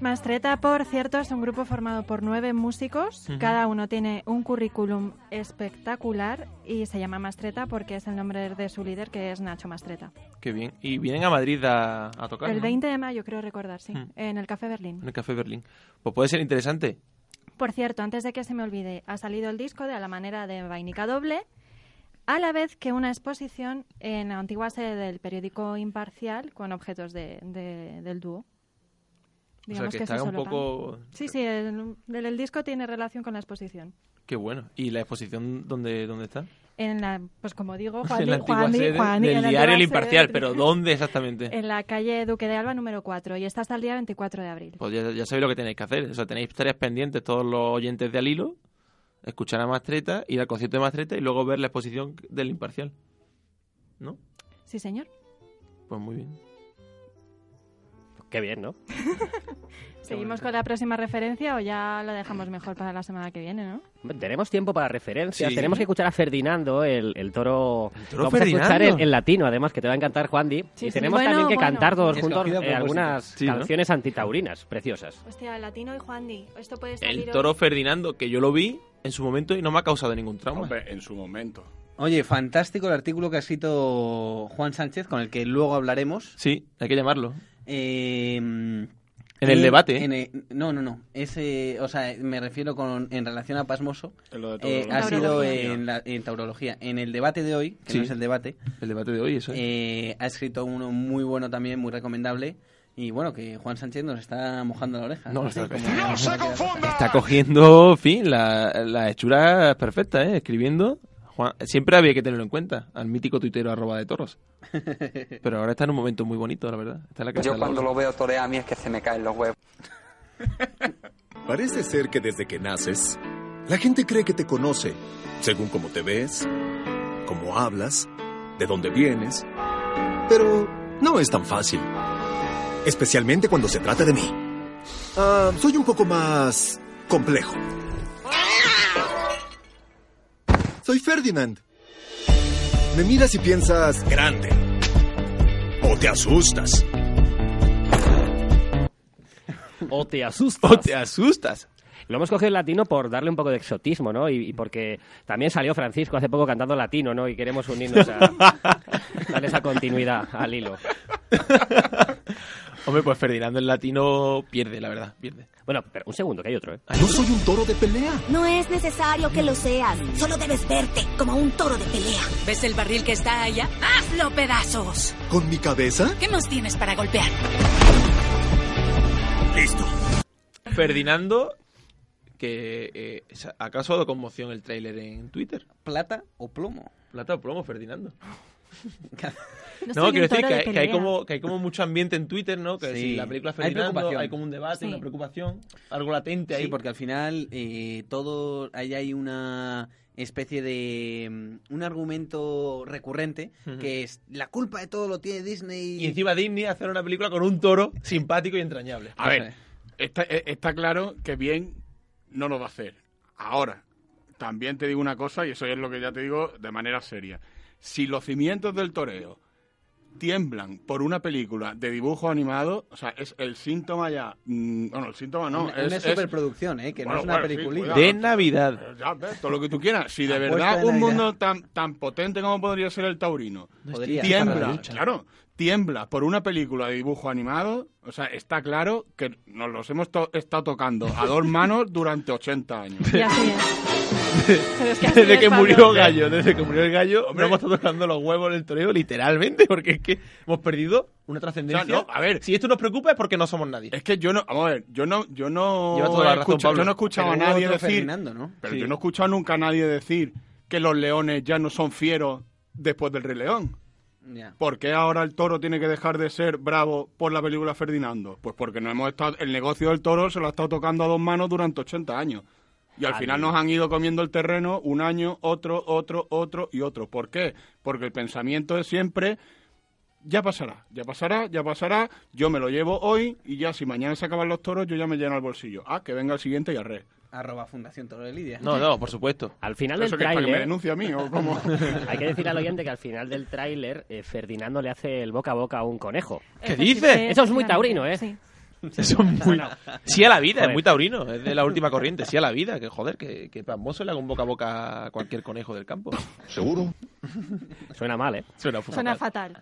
Mastreta, por cierto, es un grupo formado por 9 músicos. Uh-huh. Cada uno tiene un currículum espectacular y se llama Mastreta porque es el nombre de su líder, que es Nacho Mastreta. Qué bien. Y vienen a Madrid a tocar, el 20 de mayo, creo recordar, sí. Uh-huh. En el Café Berlín. En el Café Berlín. Pues puede ser interesante. Por cierto, antes de que se me olvide, ha salido el disco de A la manera de Vainica Doble, a la vez que una exposición en la antigua sede del periódico Imparcial con objetos del dúo. Digamos, o sea, que está un poco... Pan. Sí, el disco tiene relación con la exposición. Qué bueno. ¿Y la exposición dónde está? Pues como digo, Juan en la antigua sede del diario El Imparcial, pero ¿dónde exactamente? En la calle Duque de Alba, número 4, y está hasta el día 24 de abril. Pues ya sabéis lo que tenéis que hacer. O sea, tenéis tareas pendientes todos los oyentes de Al Hilo, escuchar a Mastreta, ir al concierto de Mastreta y luego ver la exposición del Imparcial. ¿No? Sí, señor. Pues muy bien. Qué bien, ¿no? ¿Seguimos con la próxima referencia o ya la dejamos mejor para la semana que viene, no? Tenemos tiempo para referencias. Sí. Tenemos que escuchar a Ferdinando, el toro. El toro vamos Ferdinando. A escuchar en latino, además, que te va a encantar, Juandi. Sí, y tenemos también que cantar todos juntos algunas canciones antitaurinas preciosas. Hostia, el latino y Juandi. Esto puede salir. El toro Ferdinando, que yo lo vi en su momento y no me ha causado ningún trauma. Hombre, en su momento. Oye, fantástico el artículo que ha escrito Juan Sánchez, con el que luego hablaremos. Sí, hay que llamarlo. En el debate. No. Ese, o sea, me refiero en relación a Pasmoso. Ha sido en taurología. En el debate de hoy, que sí, no es el debate. El debate de hoy, eso es. Ha escrito uno muy bueno también, muy recomendable. Y bueno, que Juan Sánchez nos está mojando la oreja. No, está, no se confunda. Está cogiendo, en fin, la hechura perfecta, escribiendo. Juan, siempre había que tenerlo en cuenta, al mítico tuitero @de toros. Pero ahora está en un momento muy bonito, la verdad. Está en la casa. Yo cuando lo veo torear, a mí es que se me caen los huevos. Parece ser que desde que naces, la gente cree que te conoce, según cómo te ves, cómo hablas, de dónde vienes. Pero no es tan fácil, especialmente cuando se trata de mí. Soy un poco más complejo. Soy Ferdinand. Me miras y piensas grande. O te asustas. O te asustas. O te asustas. Lo hemos cogido en latino por darle un poco de exotismo, ¿no? Y porque también salió Francisco hace poco cantando latino, ¿no? Y queremos unirnos a darle esa continuidad al hilo. Hombre, pues Ferdinando en latino pierde, la verdad, pierde. Bueno, pero un segundo, que hay otro, ¿eh? Yo soy un toro de pelea. No es necesario que lo seas. Solo debes verte como un toro de pelea. ¿Ves el barril que está allá? ¡Hazlo pedazos! ¿Con mi cabeza? ¿Qué más tienes para golpear? Listo. Ferdinando, que ha causado conmoción el tráiler en Twitter. ¿Plata o plomo? Plata o plomo, Ferdinando. No, quiero decir que hay como mucho ambiente en Twitter, ¿no? Que sí, si la película Ferdinando hay como un debate, sí, una preocupación, algo latente ahí. Sí, porque al final todo ahí hay una especie de un argumento recurrente, uh-huh, que es la culpa de todo lo tiene Disney. Y encima Disney hacer una película con un toro simpático y entrañable. A ver, está claro que bien no lo va a hacer. Ahora, también te digo una cosa, y eso es lo que ya te digo de manera seria. Si los cimientos del toreo tiemblan por una película de dibujo animado, o sea, es el síntoma ya... Bueno, el síntoma no. Es superproducción, que bueno, no es una peliculita. Sí, de Navidad. Ya ves, todo lo que tú quieras. Si de verdad un mundo tan potente como podría ser el taurino tiembla por una película de dibujo animado, o sea, está claro que nos los hemos estado tocando a dos manos durante 80 años. Ya, desde que murió el gallo, hombre, no hemos estado tocando los huevos en el toreo, literalmente, porque es que hemos perdido una trascendencia. O sea, no, a ver, si esto nos preocupa es porque no somos nadie. Es que yo no he escuchado a nadie decir, ¿no? Pero sí, yo no he escuchado nunca a nadie decir que los leones ya no son fieros después del Rey León. Yeah. ¿Por qué ahora el toro tiene que dejar de ser bravo por la película Ferdinando? Pues porque el negocio del toro se lo ha estado tocando a dos manos durante 80 años. Y al final nos han ido comiendo el terreno un año, otro y otro. ¿Por qué? Porque el pensamiento es siempre, ya pasará, yo me lo llevo hoy y ya si mañana se acaban los toros yo ya me lleno el bolsillo. Ah, que venga el siguiente y arre. @ Fundación Toro de Lidia. No, por supuesto. Al final del tráiler... ¿Eso que me denuncia a mí o cómo? Hay que decir al oyente que al final del tráiler Ferdinando le hace el boca a boca a un conejo. ¿Qué dices? Eso es muy taurino, ¿eh? Sí. Eso es muy... Sí a la vida, es muy taurino. Es de la última corriente. Sí a la vida. Que joder, que Pasmoso le haga un boca a boca a cualquier conejo del campo. ¿Seguro? Suena mal, ¿eh? Suena fatal.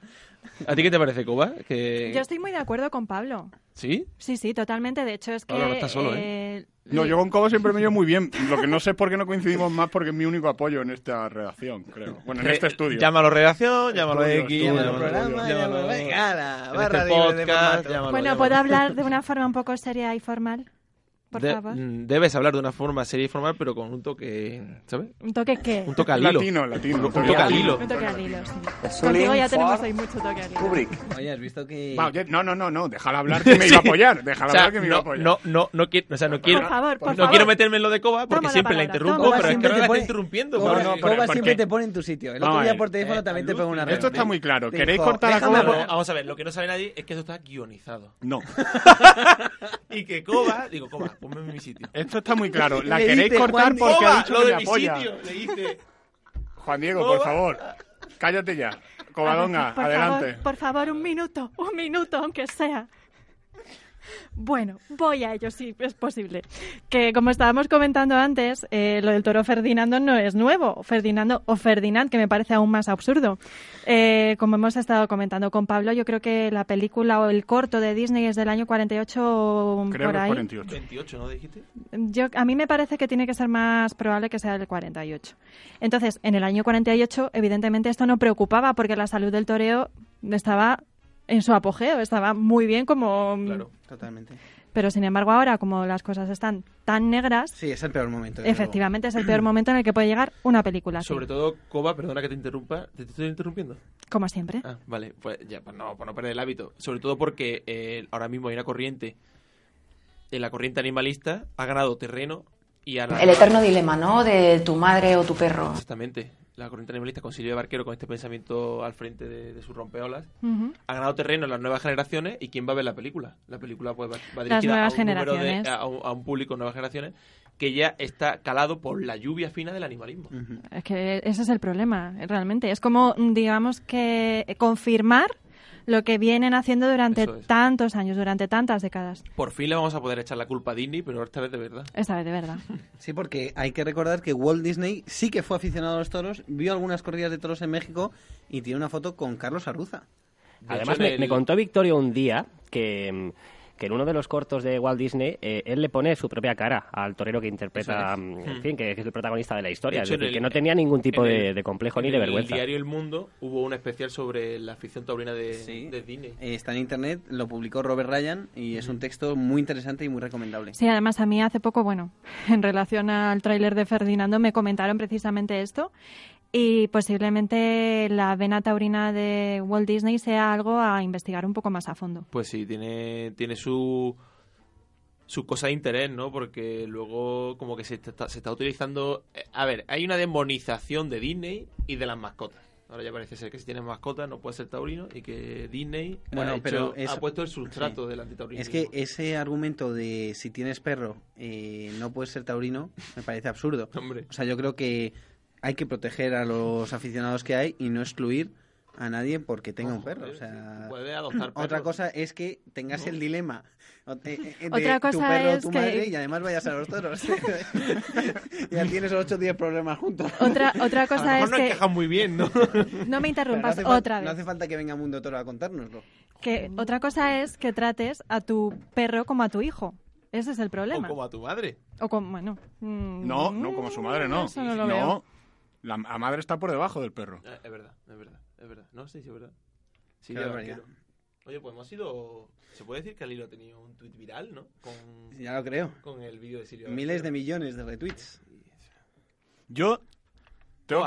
¿A ti qué te parece, Cuba? Yo estoy muy de acuerdo con Pablo. ¿Sí? Sí, totalmente. De hecho, es que... Ahora no está solo, ¿eh? No, yo con Cobo siempre me llevo muy bien. Lo que no sé es por qué no coincidimos más, porque es mi único apoyo en esta redacción, creo. Bueno, en este estudio. Llámalo redacción, llámalo X, llámalo programa, llámalo vegana, barra de podcast. Bueno, ¿puedo hablar de una forma un poco seria y formal? Por favor. Debes hablar de una forma seria y formal, pero con un toque, ¿sabes? ¿Un toque qué? Un toque al hilo. Latino. Un toque al hilo, sí. Contigo ya tenemos ahí mucho toque al hilo. Kubrick. Oye, ¿has visto que...? No, déjala hablar que me iba a apoyar. No quiero... Por favor, No quiero meterme en lo de Coba, porque siempre la interrumpo, pero es que ahora la estoy interrumpiendo. Coba siempre te pone en tu sitio. El otro día por teléfono también te pone una red. Esto está muy claro. ¿Queréis cortar a Coba? Vamos a ver, lo que no sabe nadie es que esto está guionizado. No. Y que Coba... Digo, Coba, ponme en mi sitio. Esto está muy claro. La queréis cortar porque ha dicho que me apoya. Juan Diego, por favor, cállate ya. Covadonga, adelante. Por favor, un minuto, aunque sea. Bueno, voy a ello, sí, es posible. Que como estábamos comentando antes, lo del toro Ferdinando no es nuevo. Ferdinando o Ferdinand, que me parece aún más absurdo. Como hemos estado comentando con Pablo, yo creo que la película o el corto de Disney es del año 48, creo por ahí. Creo que es 48, ¿no dijiste? A mí me parece que tiene que ser más probable que sea el 48. Entonces, en el año 48, evidentemente esto no preocupaba porque la salud del toreo estaba en su apogeo, estaba muy bien como... Claro, totalmente. Pero sin embargo ahora, como las cosas están tan negras... Sí, es el peor momento. Efectivamente, es el peor momento en el que puede llegar una película. Sobre todo, Cova, perdona que te interrumpa. ¿Te estoy interrumpiendo? Como siempre. Ah, vale, pues ya, para no perder el hábito. Sobre todo porque ahora mismo hay una corriente, la corriente animalista ha ganado terreno y ahora... El eterno dilema, ¿no? De tu madre o tu perro. Exactamente. La corriente animalista con Silvia Barquero, con este pensamiento al frente de sus rompeolas, uh-huh, ha ganado terreno en las nuevas generaciones. ¿Y quién va a ver la película? La película pues va dirigida a un público de nuevas generaciones que ya está calado por la lluvia fina del animalismo. Uh-huh. Es que ese es el problema, realmente. Es como, digamos, que confirmar lo que vienen haciendo durante tantos años, durante tantas décadas. Por fin le vamos a poder echar la culpa a Disney, pero esta vez de verdad. Esta vez de verdad. Sí, porque hay que recordar que Walt Disney sí que fue aficionado a los toros, vio algunas corridas de toros en México y tiene una foto con Carlos Arruza. Además, me contó Victorio un día que en uno de los cortos de Walt Disney él le pone su propia cara al torero que interpreta, en fin, que es el protagonista de la historia. De hecho, es decir, que no tenía ningún tipo de complejo ni de vergüenza. En el diario El Mundo hubo un especial sobre la afición taurina de Disney. Está en internet, lo publicó Robert Ryan y es un texto muy interesante y muy recomendable. Sí, además a mí hace poco, bueno, en relación al tráiler de Ferdinando me comentaron precisamente esto. Y posiblemente la vena taurina de Walt Disney sea algo a investigar un poco más a fondo. Pues sí, tiene su cosa de interés, ¿no? Porque luego como que se está utilizando... A ver, hay una demonización de Disney y de las mascotas. Ahora ya parece ser que si tienes mascotas no puedes ser taurino y que Disney ha puesto el sustrato del antitaurismo. Es que ese argumento de si tienes perro no puedes ser taurino me parece absurdo. Hombre. O sea, yo creo que... hay que proteger a los aficionados que hay y no excluir a nadie porque tenga un perro. O sea, puede adoptar perros. Otra cosa es que tengas el dilema de otra cosa tu perro o tu madre y además vayas a los toros. Ya tienes 8 o 10 problemas juntos. Otra cosa a lo mejor es no que... encajan muy bien, ¿no? No me interrumpas otra vez. No hace falta que venga Mundo Toro a contárnoslo. Que otra cosa es que trates a tu perro como a tu hijo. Ese es el problema. O como a tu madre. O como... bueno... No, como a su madre no. Eso no lo veo. La madre está por debajo del perro. Es verdad. No, sí, es verdad. Sí, es verdad. Oye, pues hemos ido... Se puede decir que al hilo ha tenido un tuit viral, ¿no? Ya lo creo. Con el vídeo de Silvia. Miles de millones de retweets. Yo tengo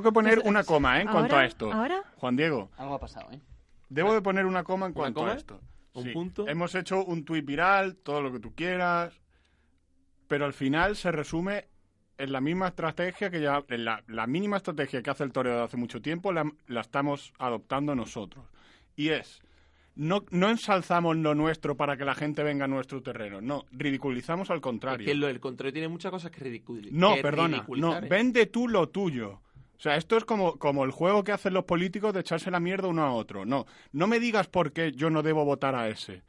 que poner una coma, en cuanto a esto. ¿Ahora? Juan Diego. Algo ha pasado, Debo de poner una coma en cuanto a esto. ¿Un punto? Hemos hecho un tuit viral, todo lo que tú quieras, pero al final se resume... es la misma estrategia que ya... La mínima estrategia que hace el toreo de hace mucho tiempo la estamos adoptando nosotros. Y es... No ensalzamos lo nuestro para que la gente venga a nuestro terreno. No, ridiculizamos al contrario. Es que el contrario tiene muchas cosas que ridiculizar. No, perdona. No, vende tú lo tuyo. O sea, esto es como el juego que hacen los políticos de echarse la mierda uno a otro. No me digas por qué yo no debo votar a ese.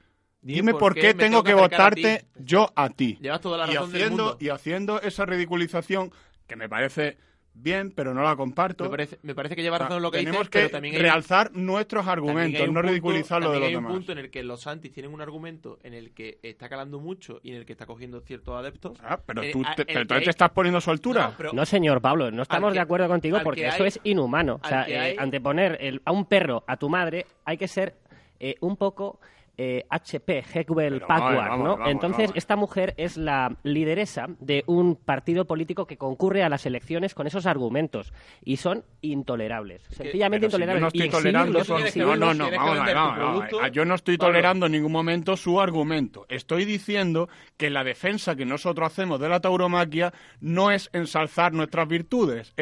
Dime por qué tengo que votarte yo a ti. Llevas toda la razón del mundo. Y haciendo esa ridiculización, que me parece bien, pero no la comparto. Me parece que lleva razón lo que dices, pero también hay... Tenemos que realzar nuestros argumentos, no ridiculizar lo de los demás. Hay un punto en el que los Santis tienen un argumento en el que está calando mucho y en el que está cogiendo ciertos adeptos. Ah, pero tú te estás poniendo a su altura. No, señor Pablo, no estamos de acuerdo contigo porque eso es inhumano. O sea, anteponer a un perro a tu madre hay que ser un poco... HP, Heckwell, Packard, ¿no? Entonces, esta mujer es la lideresa de un partido político que concurre a las elecciones con esos argumentos y son intolerables, sencillamente intolerables. Yo no estoy tolerando en ningún momento su argumento. Estoy diciendo que la defensa que nosotros hacemos de la tauromaquia no es ensalzar nuestras virtudes,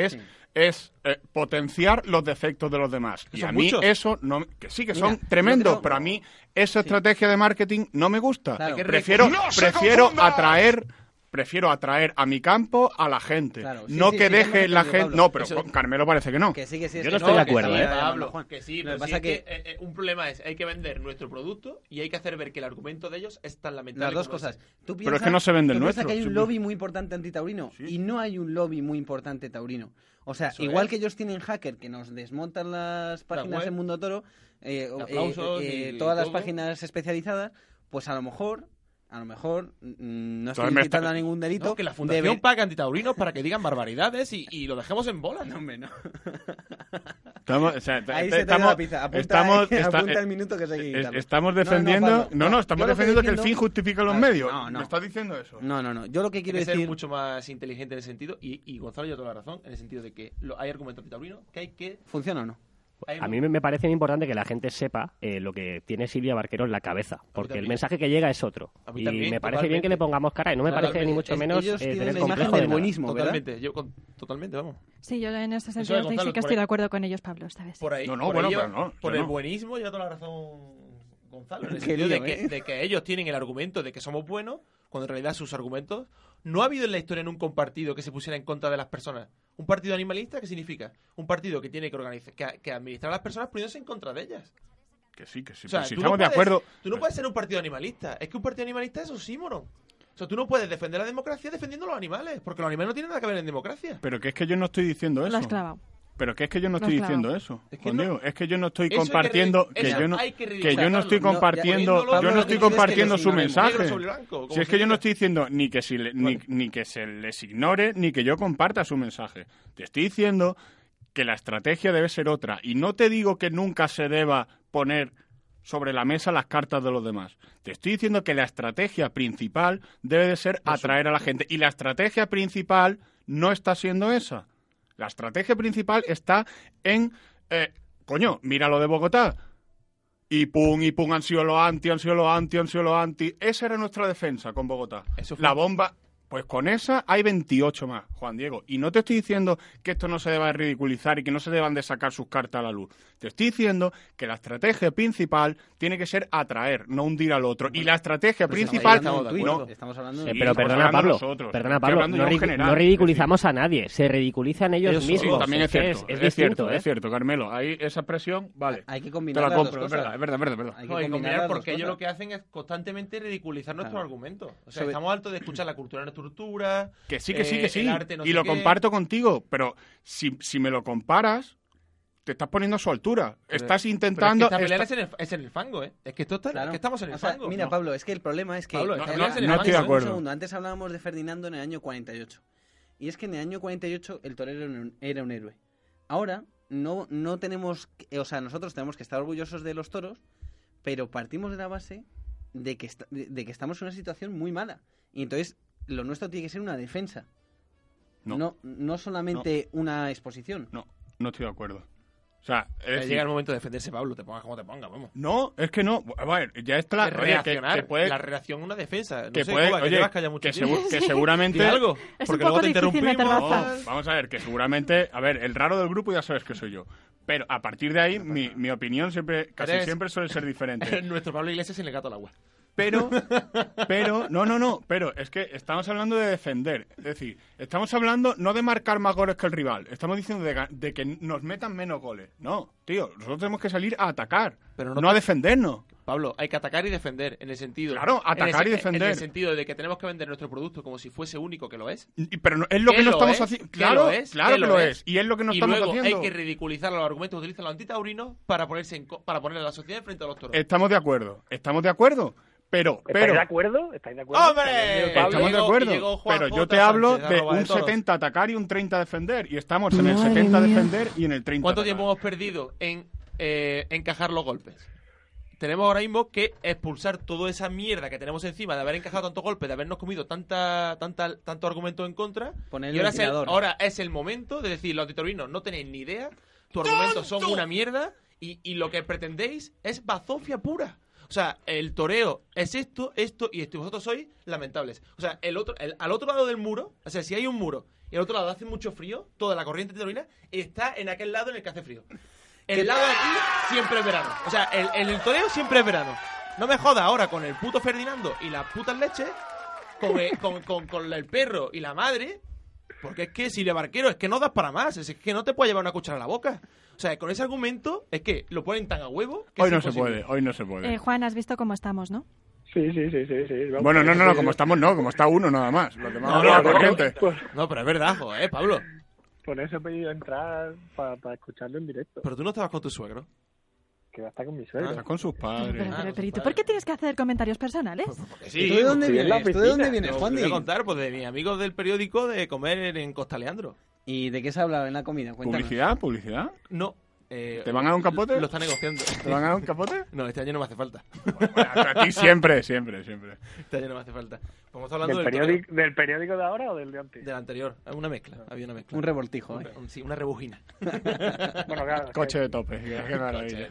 es potenciar los defectos de los demás. Y a mí eso no... Que sí, que son tremendos, pero a mí esa estrategia de marketing no me gusta. Prefiero atraer prefiero atraer a mi campo a la gente. Claro, sí, no sí, que sí, deje la gente... Pablo, no, pero eso... Carmelo parece que no. Que sí, que sí, yo no estoy de acuerdo, ¿eh? Pablo, que sí, pero pasa que un problema es, hay que vender nuestro producto y hay que hacer ver que el argumento de ellos es tan lamentable. Las dos cosas. ¿Tú piensas, pero es que no se vende el nuestro. Que hay un lobby muy importante antitaurino, sí, y no hay un lobby muy importante taurino. O sea, eso igual es. Que ellos tienen hacker que nos desmontan las páginas la en Mundo Toro, todas las páginas especializadas, pues a lo mejor no estoy invitando a ningún delito. No, que la Fundación paga antitaurinos para que digan barbaridades y lo dejemos en bola. No, hombre, no. Ahí se te da la pizza. Apunta el minuto que se hay que quitarlo. Estamos defendiendo... estamos defendiendo que el fin justifica los medios. No. ¿Me estás diciendo eso? No. Yo lo que quiero decir... ser mucho más inteligente en el sentido, y Gonzalo lleva toda la razón, en el sentido de que hay argumento antitaurino que hay que... ¿Funciona o no? A mí me parece muy importante que la gente sepa lo que tiene Silvia Barquero en la cabeza, porque el mensaje que llega es otro. Y me parece bien que le pongamos cara, y no me parece ni mucho menos tener complejo de buenismo. Totalmente, vamos. Sí, yo en ese sentido es, Gonzalo, sí que estoy de acuerdo con ellos, Pablo, esta vez. Por ahí, por el buenismo lleva toda la razón Gonzalo, en el sentido de que ellos tienen el argumento de que somos buenos, cuando en realidad sus argumentos... No ha habido en la historia en un compartido que se pusiera en contra de las personas. ¿Un partido animalista qué significa? Un partido que tiene que organizar, que administrar a las personas poniéndose en contra de ellas. Que sí. O sea, si estamos de acuerdo... Tú no puedes ser un partido animalista. Es que un partido animalista es oxímoron. O sea, tú no puedes defender la democracia defendiendo a los animales, porque los animales no tienen nada que ver en democracia. Pero que es que yo no estoy diciendo eso. Lo has clavado. Pero que es que yo no estoy diciendo eso. Es que yo no estoy compartiendo su mensaje. Si es que yo no estoy diciendo ni que se les ignore ni que yo comparta su mensaje. Te estoy diciendo que la estrategia debe ser otra, y no te digo que nunca se deba poner sobre la mesa las cartas de los demás. Te estoy diciendo que la estrategia principal debe de ser atraer a la gente, y la estrategia principal no está siendo esa. La estrategia principal está en... mira lo de Bogotá. Y pum, han sido los anti. Esa era nuestra defensa con Bogotá. La bomba... Pues con esa hay 28 más, Juan Diego. Y no te estoy diciendo que esto no se deba ridiculizar y que no se deban de sacar sus cartas a la luz. Te estoy diciendo que la estrategia principal tiene que ser atraer, no hundir al otro. Y la estrategia principal... Estamos hablando de... Pero perdona, Pablo, no ridiculizamos a nadie. Se ridiculizan ellos mismos. Sí, también es cierto, Carmelo. Ahí esa expresión, vale. Hay que combinar las dos cosas. Es verdad. Hay que combinar, porque ellos lo que hacen es constantemente ridiculizar nuestros argumentos. O sea, estamos hartos de escuchar la cultura estructura, que sí. Lo comparto contigo, pero si me lo comparas, te estás poniendo a su altura. Estás intentando... Pero es que es en el fango, ¿eh? Es que esto está... Claro. Es que estamos en el fango. Mira, Pablo, es que el problema es que... Pablo, no estoy de acuerdo. Un segundo, antes hablábamos de Ferdinando en el año 48. Y es que en el año 48 el torero era un héroe. Ahora, no tenemos... O sea, nosotros tenemos que estar orgullosos de los toros, pero partimos de la base de que estamos en una situación muy mala. Y entonces... Lo nuestro tiene que ser una defensa. No solamente una exposición. No estoy de acuerdo. O sea, llega el momento de defenderse, Pablo, te pongas como te pongas, vamos. No, es que no. A ver, ya está la reaccionar. La reacción es una defensa. No que sé, puede, Cuba, oye, que mucho que seguramente... algo, porque luego te interrumpimos. Vamos a ver, que seguramente... A ver, el raro del grupo ya sabes que soy yo. Pero a partir de ahí, mi opinión casi siempre suele ser diferente. Nuestro Pablo Iglesias en el gato al agua. Pero es que estamos hablando de defender. Es decir, estamos hablando no de marcar más goles que el rival. Estamos diciendo de que nos metan menos goles. No, tío, nosotros tenemos que salir a atacar, pero no a defendernos. Pablo, hay que atacar y defender en el sentido... Claro, atacar y defender. En el sentido de que tenemos que vender nuestro producto como si fuese único, que lo es. Pero no, es lo que no estamos haciendo. Claro que lo es. Y es lo que no estamos haciendo. Y luego hay que ridiculizar los argumentos que utilizan los antitaurinos para poner a la sociedad frente a los toros. Estamos de acuerdo. Pero... ¿Estáis de acuerdo? ¡Hombre! Estamos de acuerdo, pero yo te hablo de un 70 atacar y un 30 defender. Y estamos en el 70 defender y en el 30 ¿Cuánto tiempo hemos perdido en encajar los golpes? Tenemos ahora mismo que expulsar toda esa mierda que tenemos encima de haber encajado tantos golpes, de habernos comido tanto argumento en contra. Ponerle y ahora es el momento de decir, los antitaurinos, no tenéis ni idea, tus argumentos son una mierda y lo que pretendéis es bazofia pura. O sea, el toreo es esto y esto. Y vosotros sois lamentables. O sea, al otro lado del muro, o sea, si hay un muro y al otro lado hace mucho frío, toda la corriente taurina está en aquel lado en el que hace frío. El lado de aquí siempre es verano. O sea, el toreo siempre es verano. No me jodas ahora con el puto Ferdinando y las putas leches con el perro y la madre, porque es que Silvia Barquero, es que no das para más, es que no te puedes llevar una cuchara a la boca. O sea, con ese argumento es que lo ponen tan a huevo que hoy no se puede. Juan, has visto cómo estamos, ¿no? Sí. Vamos, bueno, no, como estamos no, como está uno nada más. Los demás no, pero es verdad, joder, Pablo. Por eso he pedido entrar para escucharlo en directo. Pero tú no estabas con tu suegro. Que va a estar con mi suegro. Estás con sus padres. Pero, ¿y tú por qué tienes que hacer comentarios personales? Porque sí. ¿Tú de dónde vienes? Juandi? Te voy a contar, pues, de mis amigos del periódico de comer en Costa Leandro. ¿Y de qué se ha hablado en la comida? Cuéntanos. ¿Publicidad? No. ¿Te van a dar un capote? Lo está negociando. ¿Te van a dar un capote? No, este año no me hace falta. Bueno, a ti siempre. Este año no me hace falta. Vamos hablando ¿Del periódico de ahora o del de antes? Del anterior. Había una mezcla. Un revoltijo. Sí, una rebujina. Bueno, claro. Coche de tope. Qué maravilla.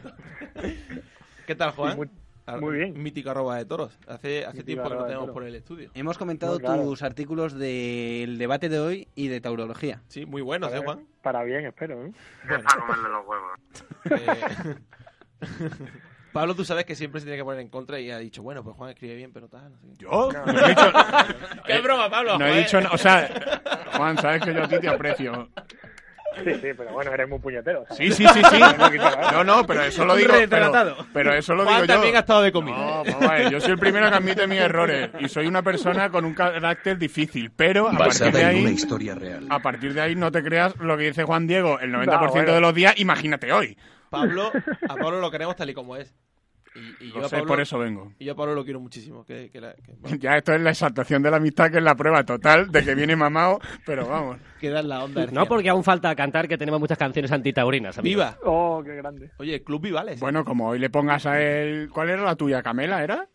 ¿Qué tal, Juan? Muy bien. Mítica arroba de toros. Hace tiempo que no tenemos por el estudio. Hemos comentado tus artículos del debate de hoy y de taurología. Sí, muy buenos, Juan? Para bien, espero, ¿eh? Bueno. Para comerle los huevos. Pablo, tú sabes que siempre se tiene que poner en contra y ha dicho, bueno, pues Juan escribe bien, pero tal. ¿Sí? ¿Yo? No he dicho... ¡Qué broma, Pablo! No he dicho nada. O sea, Juan, sabes que yo a ti te aprecio. Sí, pero bueno, eres muy puñetero. ¿Sabes? Sí. No, pero eso lo digo. Pero eso lo digo yo. Juan también ha estado de comida. No, pues vale, yo soy el primero que admite mis errores y soy una persona con un carácter difícil, pero a partir de ahí no te creas lo que dice Juan Diego, el 90% de los días, imagínate hoy. A Pablo lo queremos tal y como es. Y yo, Pablo, por eso vengo. Y yo a Pablo lo quiero muchísimo. Bueno. Ya esto es la exaltación de la amistad, que es la prueba total de que viene mamado, pero vamos. Queda en la onda. No, porque aún falta cantar, que tenemos muchas canciones antitaurinas. ¡Viva! ¡Oh, qué grande! Oye, Club Vivales. Bueno, como hoy le pongas a él... ¿Cuál era la tuya? ¿Camela era?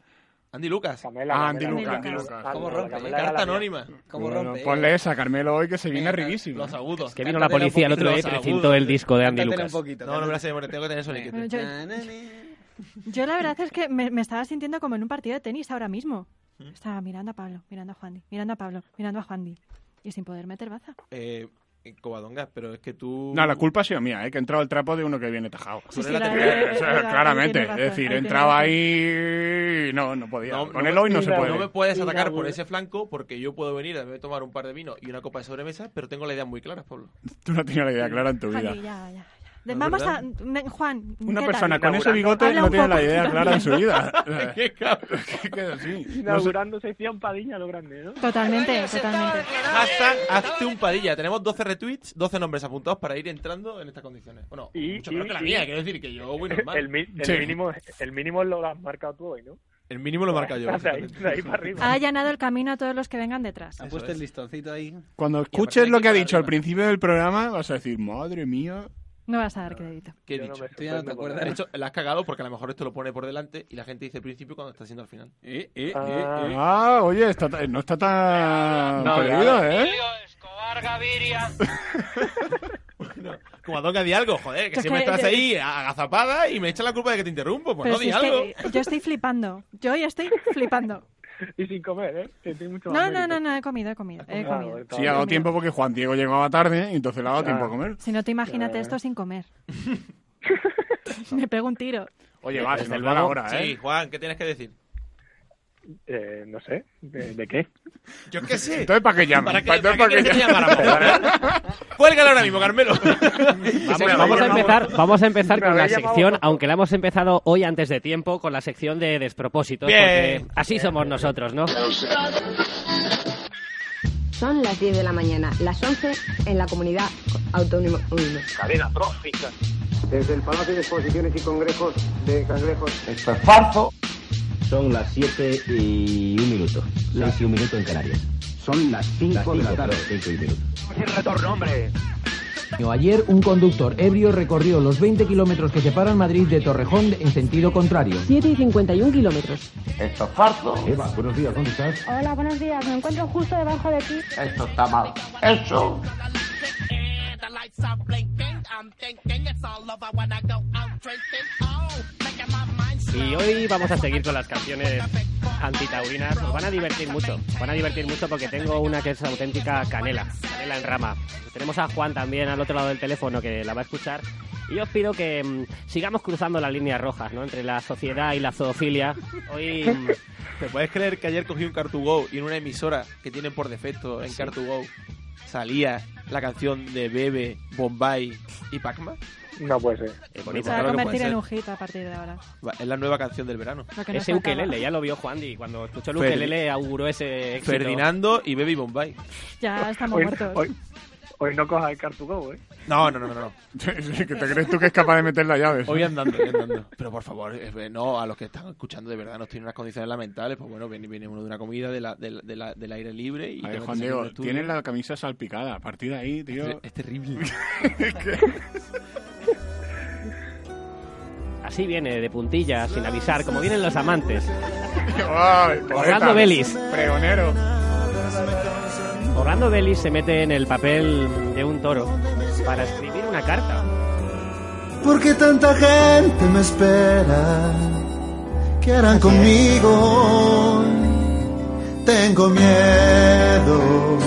Andy Lucas. Andy Lucas. ¿Cómo rompe? Carta anónima. Bueno, ponle esa, Carmelo, hoy que se viene arribísima. Los agudos. Que vino la policía el otro día y pintó el disco de Andy Lucas. No, me la sé, porque tengo que tener soniquete. Yo la verdad es que me estaba sintiendo como en un partido de tenis ahora mismo. Estaba mirando a Pablo, mirando a Juandi, y sin poder meter baza. Covadonga, pero es que tú... No, la culpa ha sido mía, que he entrado el trapo de uno que viene tajado. Claramente, es decir, entraba ahí y no podía. Con él hoy no se puede. No me puedes atacar por ese flanco, porque yo puedo venir a tomar un par de vino y una copa de sobremesa, pero tengo la idea muy clara, Pablo. Tú no tienes la idea clara en tu vida. Ya. Vamos a... Juan, una persona con ese bigote no tiene la idea clara en su vida. Qué cabrón. Inaugurando sección Padilla, lo grande, ¿no? Totalmente. Hazte un Padilla. Tenemos 12 retweets, 12 nombres apuntados para ir entrando en estas condiciones. Bueno, mucho mejor que la mía. Quiero decir que yo voy normal. El mínimo lo has marcado tú hoy, ¿no? El mínimo lo he marcado yo. De ahí para arriba. Ha allanado el camino a todos los que vengan detrás. Ha puesto el listoncito ahí. Cuando escuches lo que ha dicho al principio del programa, vas a decir, madre mía... No vas a dar crédito. ¿Qué he dicho? Tú ya no te acuerdas. De hecho, la has cagado porque a lo mejor esto lo pone por delante y la gente dice principio cuando está siendo al final. Oye, no está tan perdido, ¿eh? Escobar Gaviria. Bueno, como toca di algo, joder, que siempre estás ahí agazapada y me echas la culpa de que te interrumpo. Pues no, di algo. Yo estoy flipando. Y sin comer, ¿eh? Mucho no, he comido. Sí, ha dado tiempo porque Juan Diego llegaba tarde, entonces le ha dado tiempo a comer. Si no, te imagínate esto sin comer. Me pego un tiro. Oye, va, se nos va la hora, ¿eh? Sí, Juan, ¿qué tienes que decir? No sé. ¿De qué? Yo qué sé. Entonces, ¿para qué llamas? ¿Para qué llamas? Cuélgalo ahora mismo, Carmelo. Vamos a empezar con la sección, aunque la hemos empezado hoy antes de tiempo, con la sección de despropósitos. Bien. Porque así somos nosotros, ¿no? Son las 10 de la mañana, las 11 en la Comunidad Autónoma. Cadena trófica. Desde el Palacio de Exposiciones y Congresos de Cangrejos. Esto es falso. Son las 7 y un minuto. 6 y un minuto en Canarias. Son las 5 de la tarde. 5 y minutos. ¡El retorno, hombre! Ayer, un conductor ebrio recorrió los 20 kilómetros que separan Madrid de Torrejón en sentido contrario. 7 y 51 kilómetros. Esto es falso. Eva, buenos días, ¿dónde estás? Hola, buenos días. Me encuentro justo debajo de ti. Esto está mal. ¡Eso! Y hoy vamos a seguir con las canciones antitaurinas. Nos van a divertir mucho. Porque tengo una que es auténtica canela en rama. Tenemos a Juan también al otro lado del teléfono, que la va a escuchar. Y yo os pido que sigamos cruzando las líneas rojas, ¿no? Entre la sociedad y la zoofilia. Hoy... ¿Te puedes creer que ayer cogí un Car2Go y en una emisora que tienen por defecto en Car2Go salía la canción de Bebe, Bombay y Pac-Man? No puede ser. Se va a convertir en un hit a partir de ahora. Es la nueva canción del verano. Ese ukelele, ya lo vio Juandi. Cuando escuchó el ukelele auguró ese éxito. Ferdinando y Baby Bombay. Ya estamos muertos. Hoy no cojas el Car2Go, ¿eh? No. ¿Qué te crees tú que es capaz de meter la llave? Hoy andando. Pero por favor, no, a los que están escuchando de verdad nos tienen unas condiciones lamentables. Pues bueno, viene uno de una comida del aire libre. Y a ver, Juan Diego, tienes la camisa salpicada. A partir de ahí, tío... Es terrible. Así viene, de puntillas, sin avisar, como vienen los amantes. Orlando Bellis. Pregonero. Orlando Bellis se mete en el papel de un toro para escribir una carta. Porque tanta gente me espera, ¿qué harán conmigo? Tengo miedo,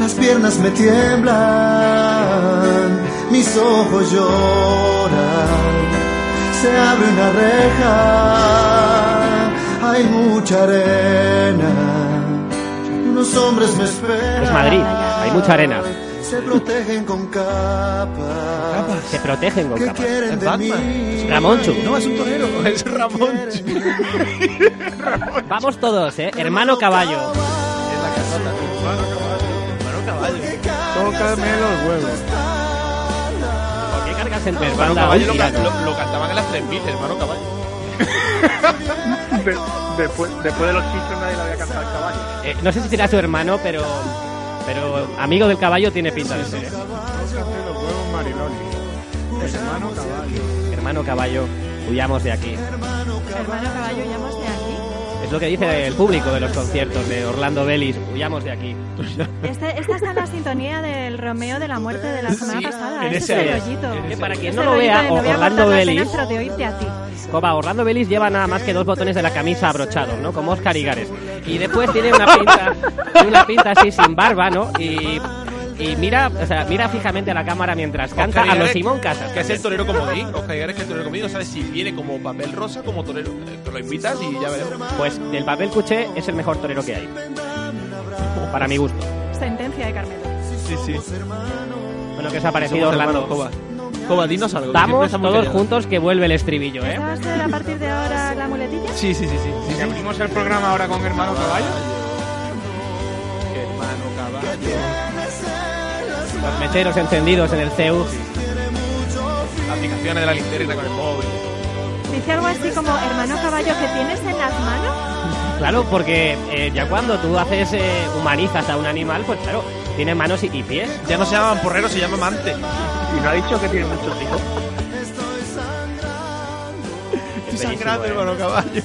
las piernas me tiemblan, mis ojos lloran, se abre una reja, hay mucha arena. Los hombres me esperan. Es Madrid, hay mucha arena. Se protegen con capas. Se protegen con capas. Es Batman. Ramonchu. No, es un torero. Es Ramonchu. Vamos todos, ¿eh? Hermano Caballo. Es la casota. Hermano Caballo. Tócame los huevos. ¿Por qué cargas en perro? Hermano Caballo lo cantaban en las 3.000, hermano Caballo. Después de los Chichos nadie le había cantado al caballo. No sé si será su hermano, pero amigo del caballo tiene pinta de ser. Hermano caballo, huyamos de aquí. Es lo que dice el público de los conciertos de Orlando Bellis, huyamos de aquí. Esta está en la sintonía del Romeo de la muerte de la semana pasada. Ese es el rollito. Que para quien no lo vea, Orlando Bellis... Orlando Bellis lleva nada más que 2 botones de la camisa abrochados, ¿no? Como Óscar Igaré. Y después tiene una pinta así sin barba, ¿no? Y mira fijamente a la cámara mientras canta a los Simón Casas. Que es el torero comodín. Óscar Igaré es el torero comodín. No sabes si viene como papel rosa, como torero. Te lo invitas y ya veremos. Pues el papel cuché es el mejor torero que hay. Para mi gusto. Sentencia de Carmelo. Sí. Bueno, ¿qué os ha parecido Orlando? Coba, dinos algo. Vamos todos queridos. Juntos que vuelve el estribillo, ¿eh? ¿Vas a hacer a partir de ahora la muletilla? Sí. ¿Y abrimos el programa ahora con Hermano Caballo? Hermano Caballo. Los mecheros encendidos en el CEU. Sí. Las aplicaciones de la linterna con el móvil. Dice algo así como, Hermano Caballo, ¿qué tienes en las manos? Claro, porque ya cuando tú haces humanizas a un animal, pues claro, tiene manos y pies. Ya no se llaman porreros, se llama amante. Y no ha dicho que tiene muchos hijos. Estoy sangrando, Hermano Caballo.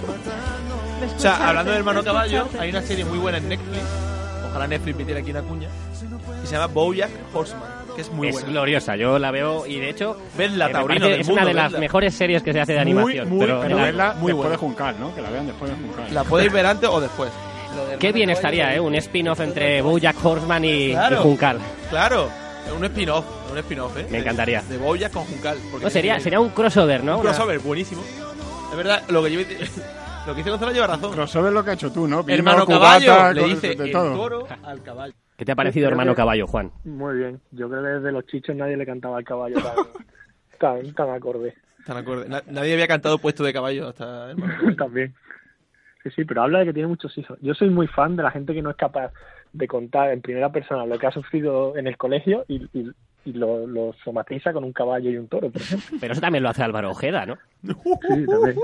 O sea, hablando de Hermano Caballo, hay una serie muy buena en Netflix. Ojalá Netflix metiera aquí una cuña. Y se llama Bojack Horseman, que es muy buena. Es gloriosa, yo la veo y de hecho... Vesla, Taurino del mundo. Es una de las mejores series que se hace de animación. Pero vesla después de Juncal, ¿no? Que la vean después de Juncal. La podéis ver antes o después. Qué bien estaría, ¿eh? Un spin-off entre Bojack Horseman y Juncal. Claro. Un spin-off, ¿eh? Me encantaría. De Bojack con Juncal. No, sería un crossover, ¿no? Un crossover, buenísimo. Es verdad, lo que hice Gonzalo lleva razón. Crossover lo que ha hecho tú, ¿no? Hermano Caballo, le dice el toro al caballo. ¿Qué te ha parecido Hermano Caballo, Juan? Muy bien. Yo creo que desde los Chichos nadie le cantaba al caballo tan acorde. Tan acorde. Nadie había cantado Puesto de Caballo hasta Hermano Caballo. También. Sí, pero habla de que tiene muchos hijos. Yo soy muy fan de la gente que no es capaz de contar en primera persona lo que ha sufrido en el colegio y lo somatiza con un caballo y un toro, por ejemplo. Pero eso también lo hace Álvaro Ojeda, ¿no? Sí, también.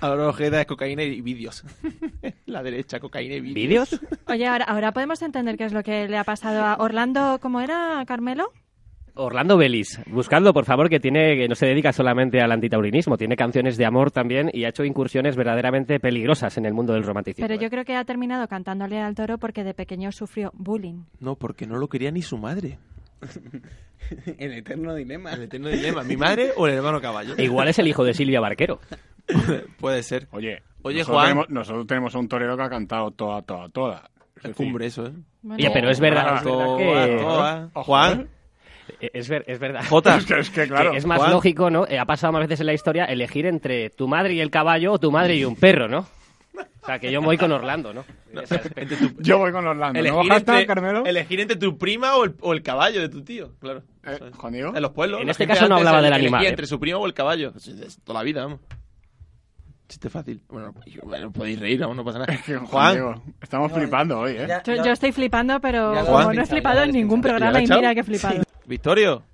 Álvaro Ojeda es cocaína y vídeos. La derecha, cocaína y vídeos. Oye, ahora podemos entender qué es lo que le ha pasado a Orlando, ¿cómo era, Carmelo? Orlando Bellis, buscadlo por favor, que no se dedica solamente al antitaurinismo, tiene canciones de amor también y ha hecho incursiones verdaderamente peligrosas en el mundo del romanticismo. Pero yo creo que ha terminado cantándole al toro porque de pequeño sufrió bullying. No, porque no lo quería ni su madre. El eterno dilema, ¿mi madre o el hermano caballo? Igual es el hijo de Silvia Barquero. Puede ser. Oye, nosotros tenemos a un torero que ha cantado toda. Es cumbre eso, ¿eh? Bueno. Oye, pero es verdad que... Juan... Es verdad. Jota. Es que claro. Es más Juan. Lógico, ¿no? Ha pasado más veces en la historia elegir entre tu madre y el caballo o tu madre y un perro, ¿no? O sea, que yo voy con Orlando, ¿no? Yo voy con Orlando. ¿No bajaste, Carmelo? Elegir entre tu prima o el caballo de tu tío, claro. ¿Juan Diego? En los pueblos. En este caso no hablaba del animal. Entre su prima o el caballo. Toda la vida, vamos. Chiste fácil. Bueno, podéis reír, aún no pasa nada. Es que, Juan, Diego, estamos flipando hoy, ¿eh? Yo estoy flipando, pero como no he flipado en ningún programa y mira que he flipado. Sí. Victorio.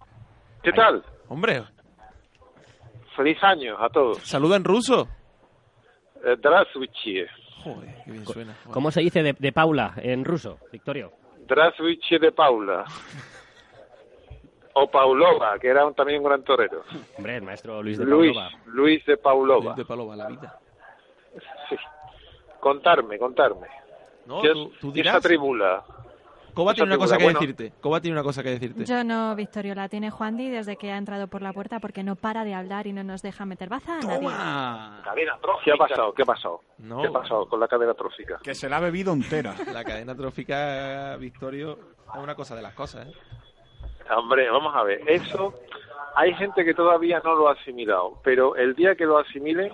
¿Qué tal? Hombre. Feliz año a todos. Saluda en ruso. Здравствуйте. Joder, qué bien suena. ¿Cómo se dice de Paula en ruso, Victorio? Здравствуйте de Paula. O Paulova, que era también un gran torero. Hombre, el maestro Luis de Paulova. Luis de Paulova. Luis de Paulova, la vida. Sí. Contarme. No, tú dirás. Esta tribula. Coba tiene una cosa que decirte. Yo no, Victorio, la tiene Juandi desde que ha entrado por la puerta porque no para de hablar y no nos deja meter baza a nadie. Cadena trófica. ¿Qué ha pasado? No. ¿Qué ha pasado con la cadena trófica? Que se la ha bebido entera. La cadena trófica, Victorio, es una cosa de las cosas, ¿eh? Hombre, vamos a ver. Eso, hay gente que todavía no lo ha asimilado, pero el día que lo asimilen,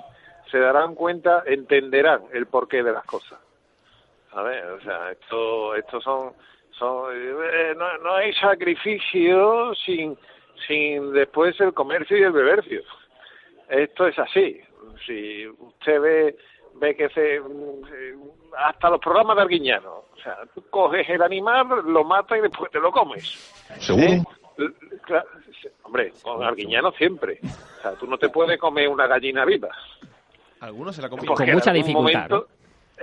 se darán cuenta, entenderán el porqué de las cosas. A ver, o sea, esto son... No hay sacrificio sin después el comercio y el bebercio. Esto es así. Si usted ve que hasta los programas de Arguiñano, o sea, tú coges el animal, lo matas y después te lo comes. ¿Seguro? Claro, hombre, con Arguiñano siempre. O sea, tú no te puedes comer una gallina viva. Algunos se la comen con mucha dificultad.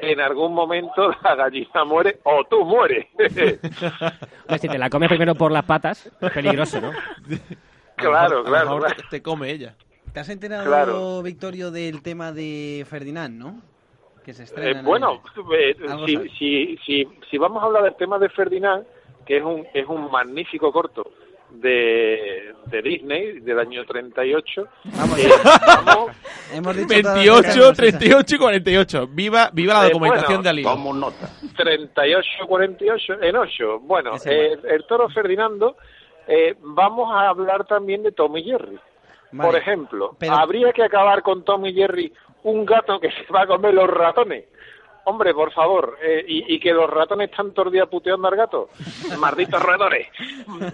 En algún momento la gallina muere o tú mueres. Si te la comes primero por las patas, es peligroso, ¿no? Claro. Te come ella. ¿Te has enterado, Victorio, del tema de Ferdinand, no? Que se estrena. Bueno, si vamos a hablar del tema de Ferdinand, que es un magnífico corto de Disney del año 38. Vamos, hemos dicho 28, 38 y 48. Viva la documentación de Ali. Como nota. 38, 48 en 8. Bueno, el toro Ferdinando. Vamos a hablar también de Tom y Jerry. Vale. Por ejemplo, pero... habría que acabar con Tom y Jerry, un gato que se va a comer los ratones. Hombre, por favor, y que los ratones están todo el día puteando al gato. Malditos roedores.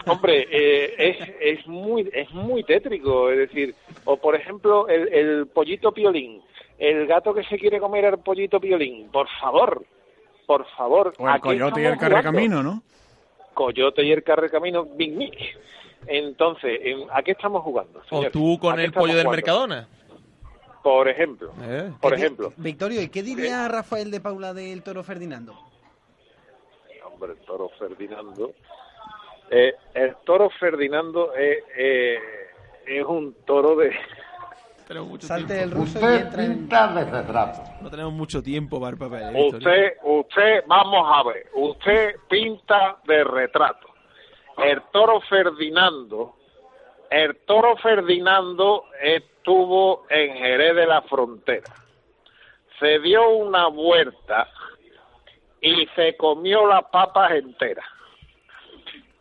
Hombre, es muy tétrico, es decir, o por ejemplo, el Pollito Piolín, el gato que se quiere comer al Pollito Piolín, por favor. O el Coyote y el Carrecamino, ¿no? Coyote y el Carrecamino, Big Mick. Entonces, ¿a qué estamos jugando, señor? O tú con el pollo del Mercadona. Por ejemplo. Victorio, ¿y qué diría Rafael de Paula del toro Ferdinando? Hombre, el toro Ferdinando... el toro Ferdinando es un toro de... Salte del ruso y entra en... No tenemos mucho tiempo para el papel. Vamos a ver, usted pinta de retrato. El toro Ferdinando estuvo en Jerez de la Frontera. Se dio una vuelta y se comió las papas enteras.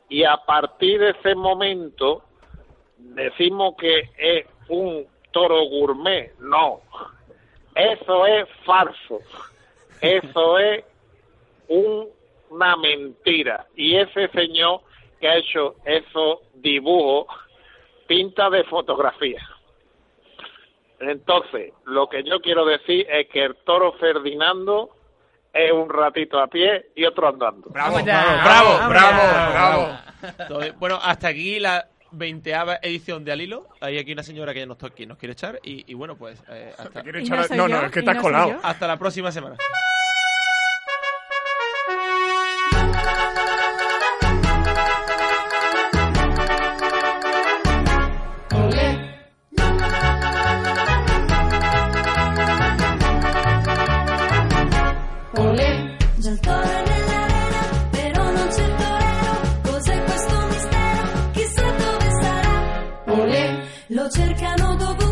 Y a partir de ese momento decimos que es un toro gourmet. No, eso es falso. Eso es una mentira. Y ese señor que ha hecho esos dibujos pinta de fotografía. Entonces, lo que yo quiero decir es que el toro Ferdinando es un ratito a pie y otro andando. ¡Bravo! Entonces, bueno, hasta aquí la 20ª edición de Al Hilo. Hay aquí una señora que nos quiere echar y bueno, pues... hasta... No, es que estás colado. Hasta la próxima semana. Lo cercano dopo